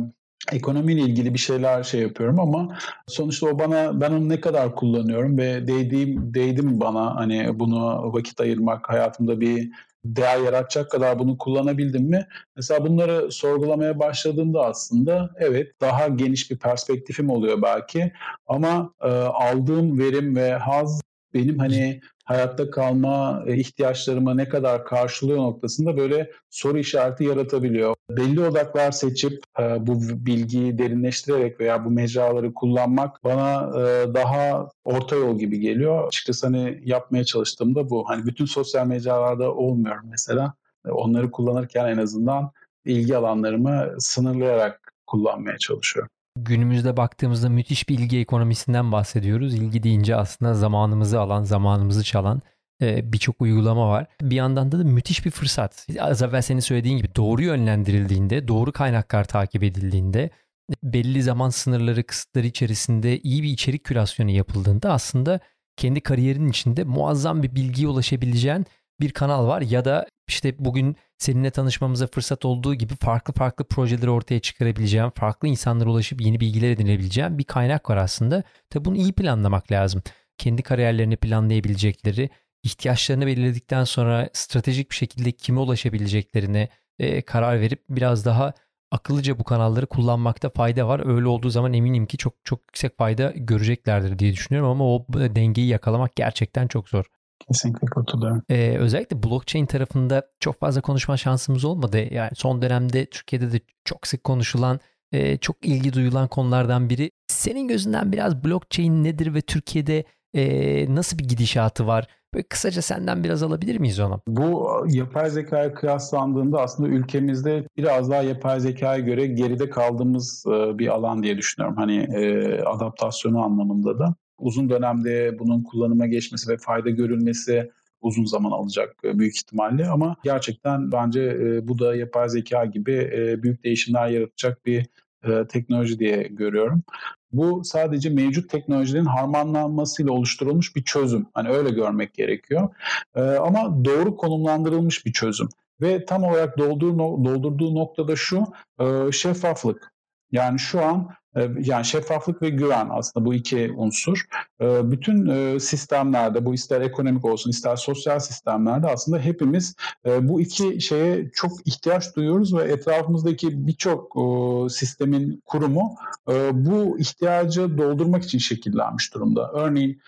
Ekonomiyle ilgili bir şeyler şey yapıyorum ama sonuçta o bana, ben onu ne kadar kullanıyorum ve değdiğim, değdim bana, hani bunu vakit ayırmak, hayatımda bir değer yaratacak kadar bunu kullanabildim mi? Mesela bunları sorgulamaya başladığımda aslında evet daha geniş bir perspektifim oluyor belki ama e, aldığım verim ve haz benim hani hayatta kalma ihtiyaçlarıma ne kadar karşılıyor noktasında böyle soru işareti yaratabiliyor. Belli odaklar seçip bu bilgiyi derinleştirerek veya bu mecraları kullanmak bana daha orta yol gibi geliyor. Açıkçası hani yapmaya çalıştığımda bu. Hani bütün sosyal mecralarda olmuyorum mesela. Onları kullanırken en azından ilgi alanlarımı sınırlayarak kullanmaya çalışıyorum. Günümüzde baktığımızda müthiş bir ilgi ekonomisinden bahsediyoruz. İlgi deyince aslında zamanımızı alan, zamanımızı çalan birçok uygulama var. Bir yandan da, da müthiş bir fırsat. Az evvel senin söylediğin gibi doğru yönlendirildiğinde, doğru kaynaklar takip edildiğinde, belli zaman sınırları, kısıtları içerisinde iyi bir içerik kürasyonu yapıldığında aslında kendi kariyerin içinde muazzam bir bilgiye ulaşabileceğin bir kanal var. Ya da işte bugün seninle tanışmamıza fırsat olduğu gibi farklı farklı projeleri ortaya çıkarabileceğim, farklı insanlara ulaşıp yeni bilgiler edinebileceğim bir kaynak var aslında. Tabii bunu iyi planlamak lazım. Kendi kariyerlerini planlayabilecekleri, ihtiyaçlarını belirledikten sonra stratejik bir şekilde kime ulaşabileceklerine e, karar verip biraz daha akıllıca bu kanalları kullanmakta fayda var. Öyle olduğu zaman eminim ki çok çok yüksek fayda göreceklerdir diye düşünüyorum ama o dengeyi yakalamak gerçekten çok zor. Kesinlikle katılıyorum. Ee, özellikle blockchain tarafında çok fazla konuşma şansımız olmadı. Yani son dönemde Türkiye'de de çok sık konuşulan, e, çok ilgi duyulan konulardan biri. Senin gözünden biraz blockchain nedir ve Türkiye'de e, nasıl bir gidişatı var? Böyle kısaca senden biraz alabilir miyiz onu? Bu yapay zekaya kıyaslandığında aslında ülkemizde biraz daha yapay zekaya göre geride kaldığımız e, bir alan diye düşünüyorum. Hani e, adaptasyonu anlamında da. Uzun dönemde bunun kullanıma geçmesi ve fayda görülmesi uzun zaman alacak büyük ihtimalle ama gerçekten bence bu da yapay zeka gibi büyük değişimler yaratacak bir teknoloji diye görüyorum. Bu sadece mevcut teknolojilerin harmanlanmasıyla oluşturulmuş bir çözüm. Hani öyle görmek gerekiyor. Ama doğru konumlandırılmış bir çözüm ve tam olarak doldurduğu noktada şu: şeffaflık. Yani şu an yani şeffaflık ve güven, aslında bu iki unsur bütün sistemlerde, bu ister ekonomik olsun ister sosyal sistemlerde aslında hepimiz bu iki şeye çok ihtiyaç duyuyoruz ve etrafımızdaki birçok sistemin kurumu bu ihtiyacı doldurmak için şekillenmiş durumda. Örneğin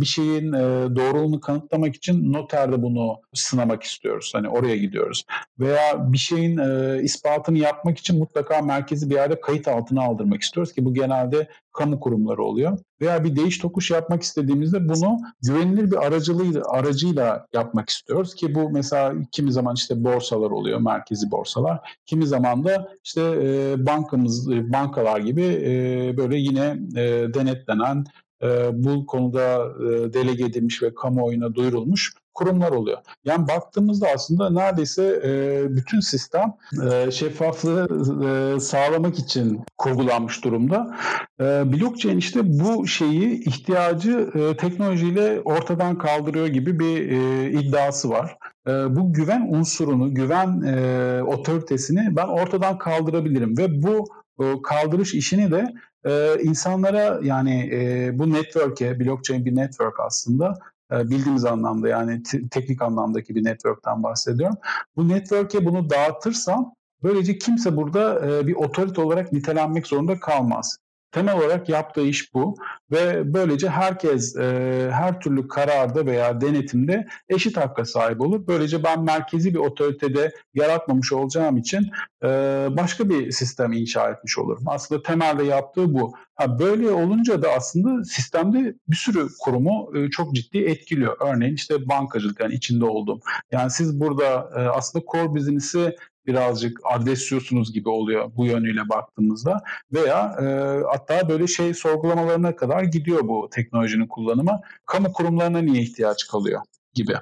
bir şeyin doğruluğunu kanıtlamak için noterde bunu sınamak istiyoruz. Hani oraya gidiyoruz. Veya bir şeyin ispatını yapmak için mutlaka merkezi bir yerde kayıt altına aldırmak istiyoruz ki bu genelde kamu kurumları oluyor. Veya bir değiş tokuş yapmak istediğimizde bunu güvenilir bir aracılığıyla, aracıyla yapmak istiyoruz ki bu mesela kimi zaman işte borsalar oluyor, merkezi borsalar. Kimi zaman da işte bankamız, bankalar gibi böyle yine denetlenen, bu konuda delege edilmiş ve kamuoyuna duyurulmuş kurumlar oluyor. Yani baktığımızda aslında neredeyse bütün sistem şeffaflığı sağlamak için kurgulanmış durumda. Blockchain işte bu şeyi, ihtiyacı teknolojiyle ortadan kaldırıyor gibi bir iddiası var. Bu güven unsurunu, güven otoritesini ben ortadan kaldırabilirim ve bu kaldırış işini de Ee, insanlara yani e, bu network'e, blockchain bir network aslında e, bildiğimiz anlamda yani t- teknik anlamdaki bir network'ten bahsediyorum. Bu network'e bunu dağıtırsam böylece kimse burada e, bir otorite olarak nitelenmek zorunda kalmaz. Temel olarak yaptığı iş bu ve böylece herkes e, her türlü kararda veya denetimde eşit hakka sahip olur. Böylece ben merkezi bir otoritede yaratmamış olacağım için e, başka bir sistem inşa etmiş olurum. Aslında temelde yaptığı bu. Ha, böyle olunca da aslında sistemde bir sürü kurumu e, çok ciddi etkiliyor. Örneğin işte bankacılık, yani içinde olduğum. Yani siz burada e, aslında core business'i birazcık adresliyorsunuz gibi oluyor bu yönüyle baktığımızda. Veya e, hatta böyle şey sorgulamalarına kadar gidiyor bu teknolojinin kullanımı. Kamu kurumlarına niye ihtiyaç kalıyor gibi.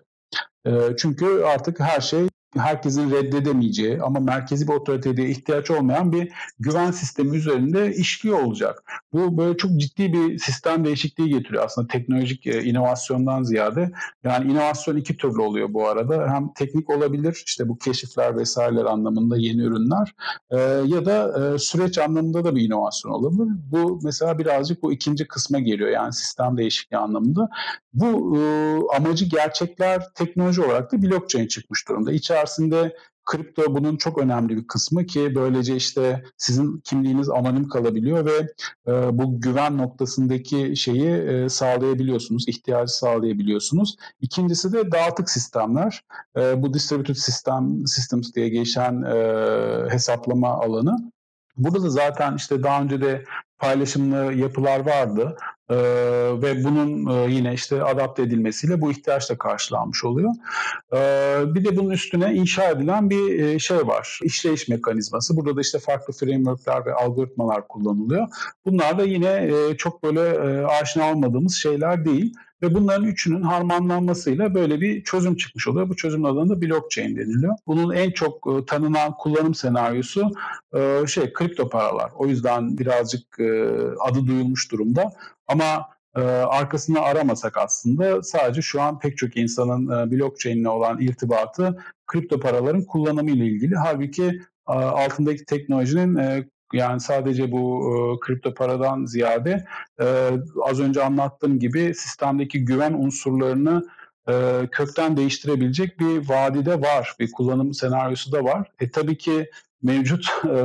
E, çünkü artık her şey herkesin reddedemeyeceği ama merkezi bir otoriteye ihtiyaç olmayan bir güven sistemi üzerinde işliyor olacak. Bu böyle çok ciddi bir sistem değişikliği getiriyor aslında teknolojik e, inovasyondan ziyade. Yani inovasyon iki türlü oluyor bu arada. Hem teknik olabilir, işte bu keşifler vesaireler anlamında yeni ürünler e, ya da e, süreç anlamında da bir inovasyon olabilir. Bu mesela birazcık bu ikinci kısma geliyor, yani sistem değişikliği anlamında. Bu e, amacı gerçekler teknoloji olarak da blockchain çıkmış durumda. İçer Aslında kripto bunun çok önemli bir kısmı ki böylece işte sizin kimliğiniz anonim kalabiliyor ve e, bu güven noktasındaki şeyi e, sağlayabiliyorsunuz, ihtiyacı sağlayabiliyorsunuz. İkincisi de dağıtık sistemler. E, bu distributed system, systems diye geçen e, hesaplama alanı. Burada da zaten işte daha önce de paylaşımlı yapılar vardı ee, ve bunun e, yine işte adapte edilmesiyle bu ihtiyaç da karşılanmış oluyor. Ee, bir de bunun üstüne inşa edilen bir e, şey var, işleyiş mekanizması. Burada da işte farklı frameworkler ve algoritmalar kullanılıyor. Bunlar da yine e, çok böyle e, aşina olmadığımız şeyler değil. Ve bunların üçünün harmanlanmasıyla böyle bir çözüm çıkmış oluyor. Bu çözümün adına da blockchain deniliyor. Bunun en çok e, tanınan kullanım senaryosu e, şey kripto paralar. O yüzden birazcık e, adı duyulmuş durumda. Ama e, arkasını aramasak aslında sadece şu an pek çok insanın e, blockchain'le olan irtibatı kripto paraların kullanımı ile ilgili. Halbuki e, altındaki teknolojinin e, Yani sadece bu e, kripto paradan ziyade e, az önce anlattığım gibi sistemdeki güven unsurlarını e, kökten değiştirebilecek bir vadide var, bir kullanım senaryosu da var. E tabii ki mevcut e,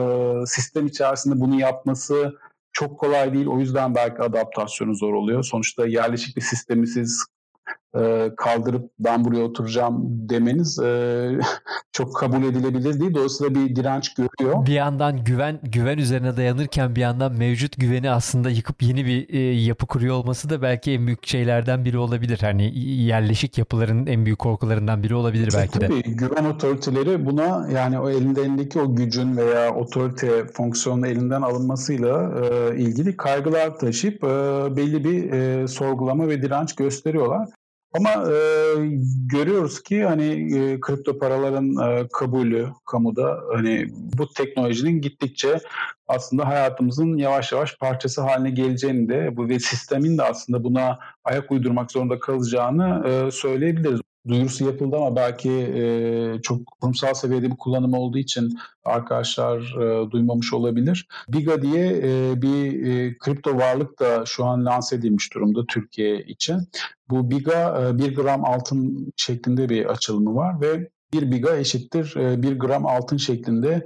sistem içerisinde bunu yapması çok kolay değil. O yüzden belki adaptasyonu zor oluyor. Sonuçta yerleşik bir sistemi siz kaldırıp ben buraya oturacağım demeniz çok kabul edilebilir değil. Dolayısıyla bir direnç görüyor. Bir yandan güven güven üzerine dayanırken bir yandan mevcut güveni aslında yıkıp yeni bir yapı kuruyor olması da belki en büyük şeylerden biri olabilir. Hani yerleşik yapıların en büyük korkularından biri olabilir belki de. Tabii güven otoriteleri buna, yani o elindeki o gücün veya otorite fonksiyonun elinden alınmasıyla ilgili kaygılar taşıyıp belli bir sorgulama ve direnç gösteriyorlar. Ama e, görüyoruz ki hani e, kripto paraların e, kabulü kamuda, hani bu teknolojinin gittikçe aslında hayatımızın yavaş yavaş parçası haline geleceğini de bu ve sistemin de aslında buna ayak uydurmak zorunda kalacağını e, söyleyebiliriz. Duyurusu yapıldı ama belki e, çok kurumsal seviyede bir kullanım olduğu için arkadaşlar e, duymamış olabilir. Biga diye e, bir e, kripto varlık da şu an lanse edilmiş durumda Türkiye için. Bu Biga e, bir gram altın şeklinde bir açılımı var ve bir biga eşittir bir gram altın şeklinde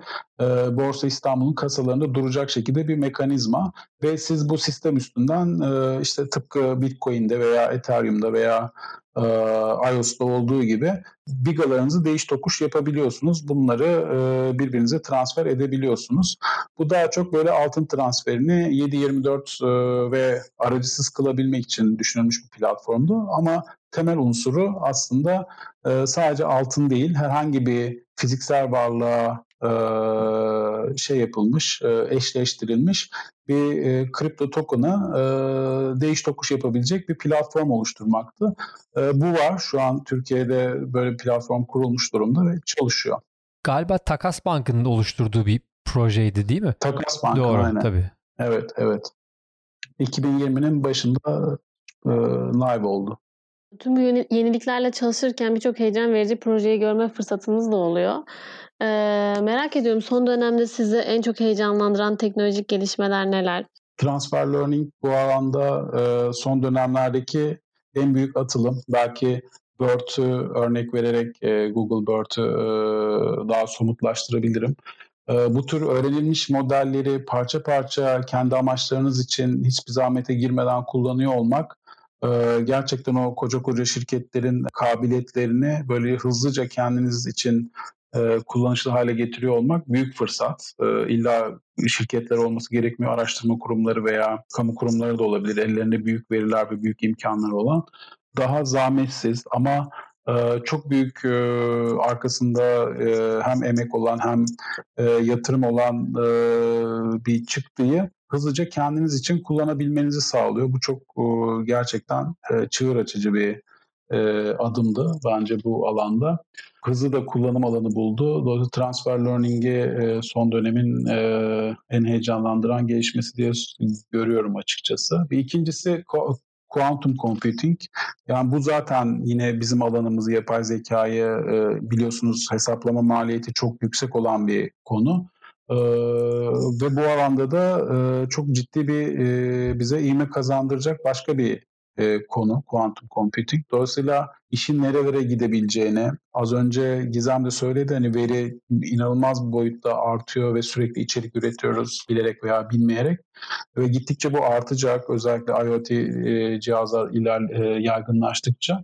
Borsa İstanbul'un kasalarında duracak şekilde bir mekanizma ve siz bu sistem üstünden işte tıpkı Bitcoin'de veya Ethereum'da veya iOS'ta olduğu gibi bigalarınızı değiş tokuş yapabiliyorsunuz. Bunları birbirinize transfer edebiliyorsunuz. Bu daha çok böyle altın transferini yedi yirmi dört ve aracısız kılabilmek için düşünülmüş bir platformdu ama temel unsuru aslında e, sadece altın değil, herhangi bir fiziksel varlığa e, şey yapılmış, e, eşleştirilmiş bir e, kripto token'a e, değiş tokuş yapabilecek bir platform oluşturmaktı. E, bu var, şu an Türkiye'de böyle bir platform kurulmuş durumda ve çalışıyor. Galiba Takas Bank'ın oluşturduğu bir projeydi değil mi? Takas Bank, doğru, aynen. Tabii. Evet, evet. iki bin yirminin başında e, live oldu. Tüm bu yeniliklerle çalışırken birçok heyecan verici projeyi görme fırsatınız da oluyor. Ee, merak ediyorum, son dönemde sizi en çok heyecanlandıran teknolojik gelişmeler neler? Transfer learning bu alanda e, son dönemlerdeki en büyük atılım. Belki BERT'ü örnek vererek e, Google BERT'ü e, daha somutlaştırabilirim. bu tür öğrenilmiş modelleri parça parça kendi amaçlarınız için hiçbir zahmete girmeden kullanıyor olmak gerçekten o koca koca şirketlerin kabiliyetlerini böyle hızlıca kendiniz için kullanışlı hale getiriyor olmak büyük fırsat. İlla şirketler olması gerekmiyor. Araştırma kurumları veya kamu kurumları da olabilir. Ellerinde büyük veriler ve büyük imkanlar olan. Daha zahmetsiz ama çok büyük arkasında hem emek olan hem yatırım olan bir çıktıyı hızlıca kendiniz için kullanabilmenizi sağlıyor. Bu çok gerçekten çığır açıcı bir adımdı bence bu alanda. Hızlı da kullanım alanı buldu. Dolayısıyla transfer learning'i son dönemin en heyecanlandıran gelişmesi diye görüyorum açıkçası. Bir ikincisi quantum computing. Yani bu zaten yine bizim alanımız, yapay zekayı biliyorsunuz hesaplama maliyeti çok yüksek olan bir konu. Ee, ve bu alanda da e, çok ciddi bir e, bize ivme kazandıracak başka bir e, konu quantum computing. Dolayısıyla işin nerelere gidebileceğini, az önce Gizem de söyledi, hani veri inanılmaz bir boyutta artıyor ve sürekli içerik üretiyoruz bilerek veya bilmeyerek ve gittikçe bu artacak, özellikle IoT e, cihazlar iler, e, yaygınlaştıkça.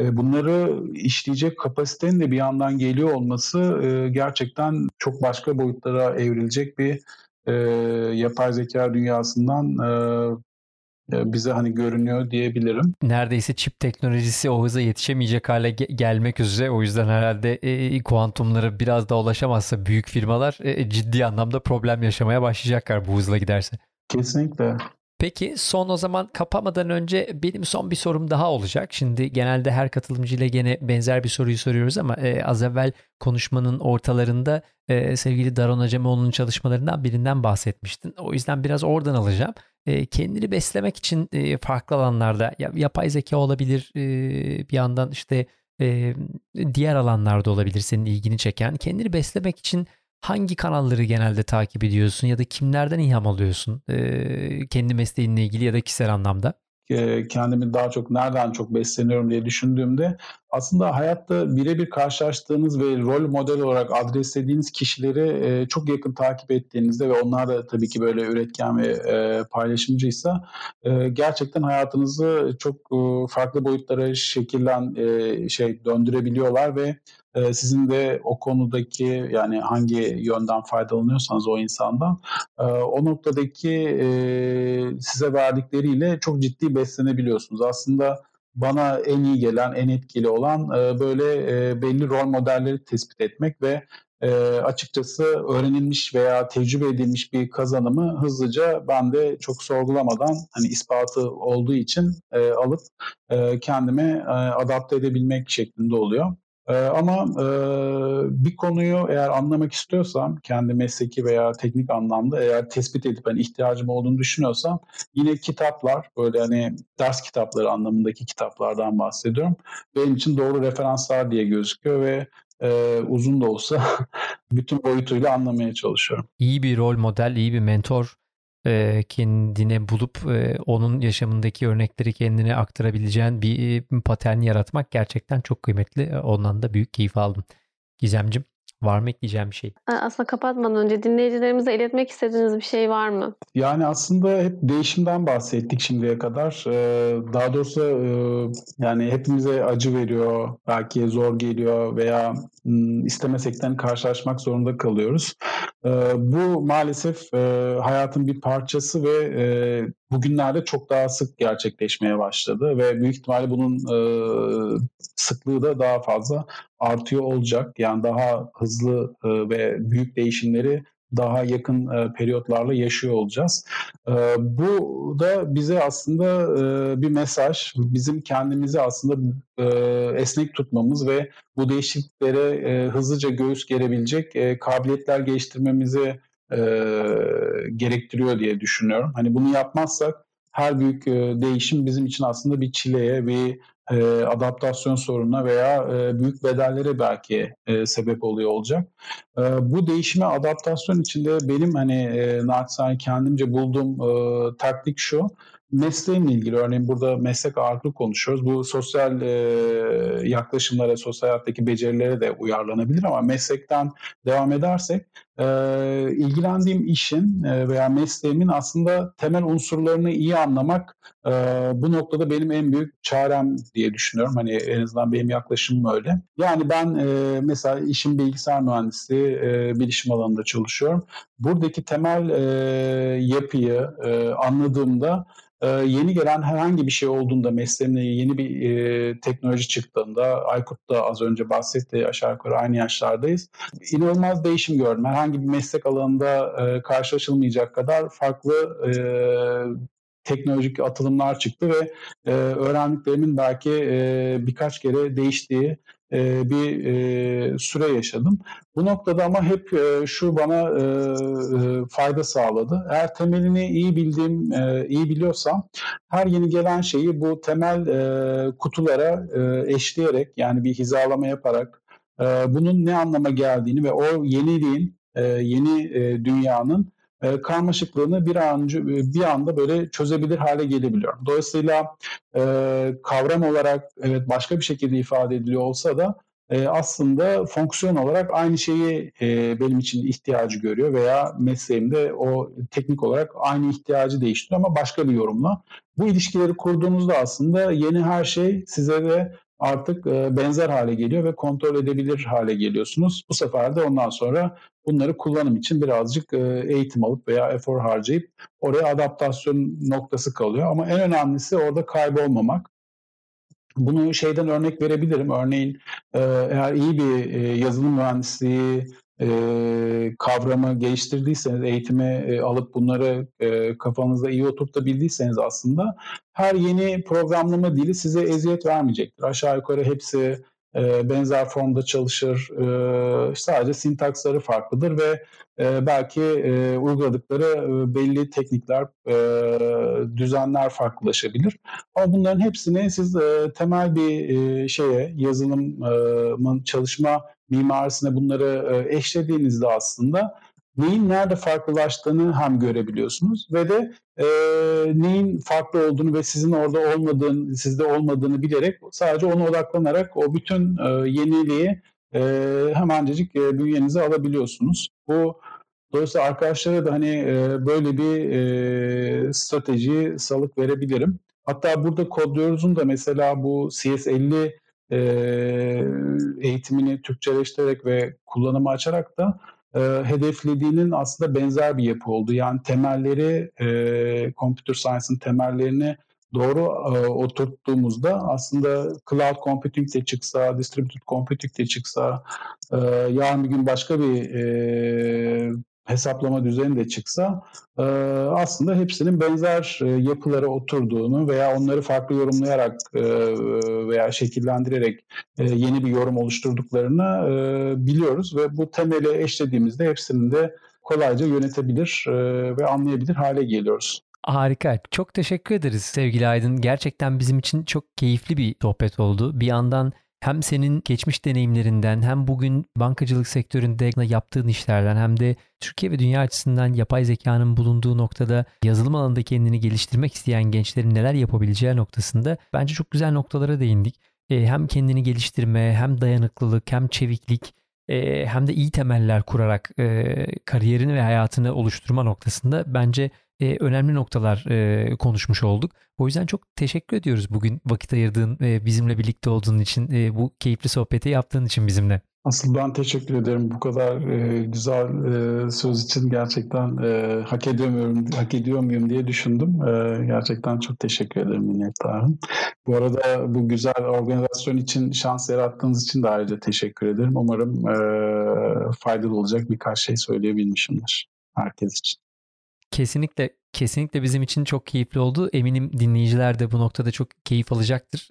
E, bunları işleyecek kapasitenin de bir yandan geliyor olması e, gerçekten çok başka boyutlara evrilecek bir e, yapay zeka dünyasından bahsediyoruz. Bize hani görünüyor diyebilirim. Neredeyse çip teknolojisi o hıza yetişemeyecek hale ge- gelmek üzere. O yüzden herhalde e, kuantumlara biraz daha ulaşamazsa büyük firmalar e, ciddi anlamda problem yaşamaya başlayacaklar bu hızla giderse. Kesinlikle. Peki son, o zaman kapamadan önce benim son bir sorum daha olacak. Şimdi genelde her katılımcıyla gene benzer bir soruyu soruyoruz ama e, az evvel konuşmanın ortalarında e, sevgili Daron Acemoğlu'nun çalışmalarından birinden bahsetmiştin. O yüzden biraz oradan alacağım. Kendini beslemek için farklı alanlarda, yapay zeka olabilir, bir yandan işte diğer alanlarda olabilir senin ilgini çeken. Kendini beslemek için hangi kanalları genelde takip ediyorsun ya da kimlerden ilham alıyorsun kendi mesleğinle ilgili ya da kişisel anlamda? Kendimi daha çok nereden çok besleniyorum diye düşündüğümde aslında hayatta birebir karşılaştığınız ve rol model olarak adreslediğiniz kişileri çok yakın takip ettiğinizde ve onlar da tabii ki böyle üretken ve paylaşımcıysa gerçekten hayatınızı çok farklı boyutlara şekillen şey döndürebiliyorlar ve sizin de o konudaki, yani hangi yönden faydalanıyorsanız o insandan, o noktadaki size verdikleriyle çok ciddi beslenebiliyorsunuz. Aslında bana en iyi gelen, en etkili olan böyle belli rol modelleri tespit etmek ve açıkçası öğrenilmiş veya tecrübe edilmiş bir kazanımı hızlıca ben de çok sorgulamadan, hani ispatı olduğu için alıp kendime adapte edebilmek şeklinde oluyor. Ama bir konuyu eğer anlamak istiyorsam, kendi mesleki veya teknik anlamda eğer tespit edip hani ihtiyacım olduğunu düşünüyorsam, yine kitaplar, böyle hani ders kitapları anlamındaki kitaplardan bahsediyorum. Benim için doğru referanslar diye gözüküyor ve Ee, uzun da olsa bütün boyutuyla anlamaya çalışıyorum. İyi bir rol model, iyi bir mentor e, kendine bulup e, onun yaşamındaki örnekleri kendine aktarabileceğin bir e, patern yaratmak gerçekten çok kıymetli. Ondan da büyük keyif aldım. Gizemciğim, var mı ekleyeceğim bir şey? Aslında kapatmadan önce dinleyicilerimize iletmek istediğiniz bir şey var mı? Yani aslında hep değişimden bahsettik şimdiye kadar. Daha doğrusu yani hepimize acı veriyor, belki zor geliyor veya istemesekten karşılaşmak zorunda kalıyoruz. Bu maalesef hayatın bir parçası ve bugünlerde çok daha sık gerçekleşmeye başladı ve büyük ihtimalle bunun sıklığı da daha fazla artıyor olacak. Yani daha hızlı ve büyük değişimleri daha yakın periyotlarla yaşıyor olacağız. Bu da bize aslında bir mesaj, bizim kendimizi aslında esnek tutmamız ve bu değişikliklere hızlıca göğüs gerebilecek kabiliyetler geliştirmemizi gerektiriyor diye düşünüyorum. Hani bunu yapmazsak her büyük değişim bizim için aslında bir çileye, bir adaptasyon sorununa veya büyük bedellere belki sebep oluyor olacak. Bu değişime adaptasyon içinde benim hani naçizane kendimce bulduğum taktik şu. Mesleğimle ilgili, örneğin burada meslek ağırlıklı konuşuyoruz. Bu sosyal e, yaklaşımlara, sosyal hayattaki becerilere de uyarlanabilir ama meslekten devam edersek e, ilgilendiğim işin e, veya mesleğimin aslında temel unsurlarını iyi anlamak e, bu noktada benim en büyük çarem diye düşünüyorum. Hani en azından benim yaklaşımım öyle. Yani ben e, mesela işim bilgisayar mühendisliği, e, bilişim alanında çalışıyorum. Buradaki temel e, yapıyı e, anladığımda Ee, yeni gelen herhangi bir şey olduğunda, mesleğimle yeni bir e, teknoloji çıktığında, Aykut da az önce bahsetti, aşağı yukarı aynı yaşlardayız, inanılmaz değişim gördüm. Herhangi bir meslek alanında e, karşılaşılmayacak kadar farklı e, teknolojik atılımlar çıktı ve e, öğrendiklerimin belki e, birkaç kere değiştiği e, bir e, süre yaşadım. Bu noktada ama hep e, şu bana e, e, fayda sağladı. Eğer temelini iyi bildiğim, e, iyi biliyorsam her yeni gelen şeyi bu temel e, kutulara e, eşleyerek, yani bir hizalama yaparak e, bunun ne anlama geldiğini ve o yeniliğin, e, yeni e, dünyanın E, karmaşıklığını bir, an, bir anda böyle çözebilir hale gelebiliyorum. Dolayısıyla e, kavram olarak evet başka bir şekilde ifade ediliyor olsa da e, aslında fonksiyon olarak aynı şeyi e, benim için ihtiyacı görüyor veya mesleğimde o teknik olarak aynı ihtiyacı değiştiriyor ama başka bir yorumla. Bu ilişkileri kurduğunuzda aslında yeni her şey size de artık benzer hale geliyor ve kontrol edebilir hale geliyorsunuz. Bu sefer de ondan sonra bunları kullanım için birazcık eğitim alıp veya efor harcayıp oraya adaptasyon noktası kalıyor. Ama en önemlisi orada kaybolmamak. Bunu şeyden örnek verebilirim. Örneğin eğer iyi bir yazılım mühendisliği E, kavramı geliştirdiyseniz, eğitimi e, alıp bunları e, kafanıza iyi oturtabildiyseniz aslında her yeni programlama dili size eziyet vermeyecektir. Aşağı yukarı hepsi e, benzer formda çalışır, e, sadece sintaksları farklıdır ve e, belki e, uyguladıkları e, belli teknikler, e, düzenler farklılaşabilir. Ama bunların hepsini siz e, temel bir e, şeye, yazılımın e, çalışma mimarisine bunları eşlediğinizde aslında neyin nerede farklılaştığını hem görebiliyorsunuz ve de e, neyin farklı olduğunu ve sizin orada olmadığını, sizde olmadığını bilerek sadece ona odaklanarak o bütün e, yeniliği e, hemencecik e, bünyenize alabiliyorsunuz. Bu dolayısıyla arkadaşlara da hani e, böyle bir e, strateji salık verebilirim. Hatta burada Kodluyoruz'un da mesela bu C S elli eğitimini Türkçeleştirerek ve kullanımı açarak da e, hedeflediğinin aslında benzer bir yapı oldu. Yani temelleri, e, computer science'ın temellerini doğru e, oturttuğumuzda aslında cloud computing de çıksa, distributed computing de çıksa, e, yarın bir gün başka bir e, hesaplama düzeni de çıksa e, aslında hepsinin benzer e, yapılara oturduğunu veya onları farklı yorumlayarak e, veya şekillendirerek e, yeni bir yorum oluşturduklarını e, biliyoruz ve bu temeli eşlediğimizde hepsinin de kolayca yönetebilir e, ve anlayabilir hale geliyoruz. Harika. Çok teşekkür ederiz sevgili Aydın. Gerçekten bizim için çok keyifli bir sohbet oldu. Bir yandan hem senin geçmiş deneyimlerinden, hem bugün bankacılık sektöründe yaptığın işlerden, hem de Türkiye ve dünya açısından yapay zekanın bulunduğu noktada yazılım alanında kendini geliştirmek isteyen gençlerin neler yapabileceği noktasında bence çok güzel noktalara değindik. Hem kendini geliştirme, hem dayanıklılık, hem çeviklik, hem de iyi temeller kurarak kariyerini ve hayatını oluşturma noktasında bence Ee, önemli noktalar e, konuşmuş olduk. O yüzden çok teşekkür ediyoruz bugün vakit ayırdığın, e, bizimle birlikte olduğun için, e, bu keyifli sohbeti yaptığın için bizimle. Asıl ben teşekkür ederim bu kadar e, güzel e, söz için. Gerçekten e, hak ediyor muyum, hak ediyor muyum diye düşündüm. E, gerçekten çok teşekkür ederim, minnettarım. Bu arada bu güzel organizasyon için, şans yarattığınız için de ayrıca teşekkür ederim. Umarım e, faydalı olacak birkaç şey söyleyebilmişimdir herkes için. Kesinlikle, kesinlikle bizim için çok keyifli oldu. Eminim dinleyiciler de bu noktada çok keyif alacaktır.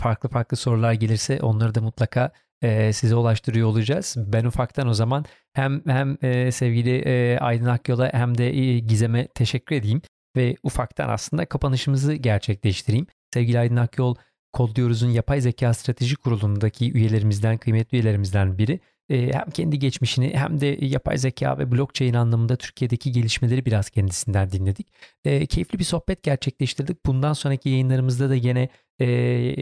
Farklı farklı sorular gelirse onları da mutlaka e, size ulaştırıyor olacağız. Ben ufaktan o zaman hem hem e, sevgili e, Aydın Akyol'a hem de e, Gizem'e teşekkür edeyim ve ufaktan aslında kapanışımızı gerçekleştireyim. Sevgili Aydın Akyol, Kodluyoruz'un Yapay Zeka Strateji Kurulu'ndaki üyelerimizden, kıymetli üyelerimizden biri. hem kendi geçmişini hem de yapay zeka ve blockchain anlamında Türkiye'deki gelişmeleri biraz kendisinden dinledik. E, keyifli bir sohbet gerçekleştirdik. Bundan sonraki yayınlarımızda da gene e,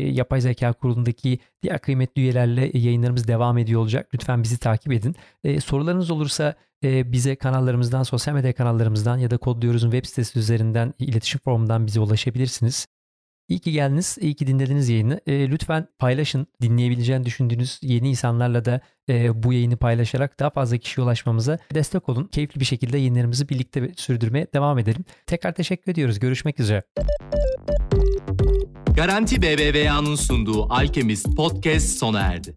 yapay zeka kurulundaki diğer kıymetli üyelerle yayınlarımız devam ediyor olacak. Lütfen bizi takip edin. E, sorularınız olursa e, bize kanallarımızdan, sosyal medya kanallarımızdan ya da Kodluyoruz'un web sitesi üzerinden iletişim formundan bize ulaşabilirsiniz. İyi ki geldiniz, iyi ki dinlediniz yayını. E, lütfen paylaşın. Dinleyebileceğini düşündüğünüz yeni insanlarla da e, bu yayını paylaşarak daha fazla kişiye ulaşmamıza destek olun. Keyifli bir şekilde yayınlarımızı birlikte sürdürmeye devam edelim. Tekrar teşekkür ediyoruz. Görüşmek üzere. Garanti B B V A'nın sunduğu Alchemist Podcast sona erdi.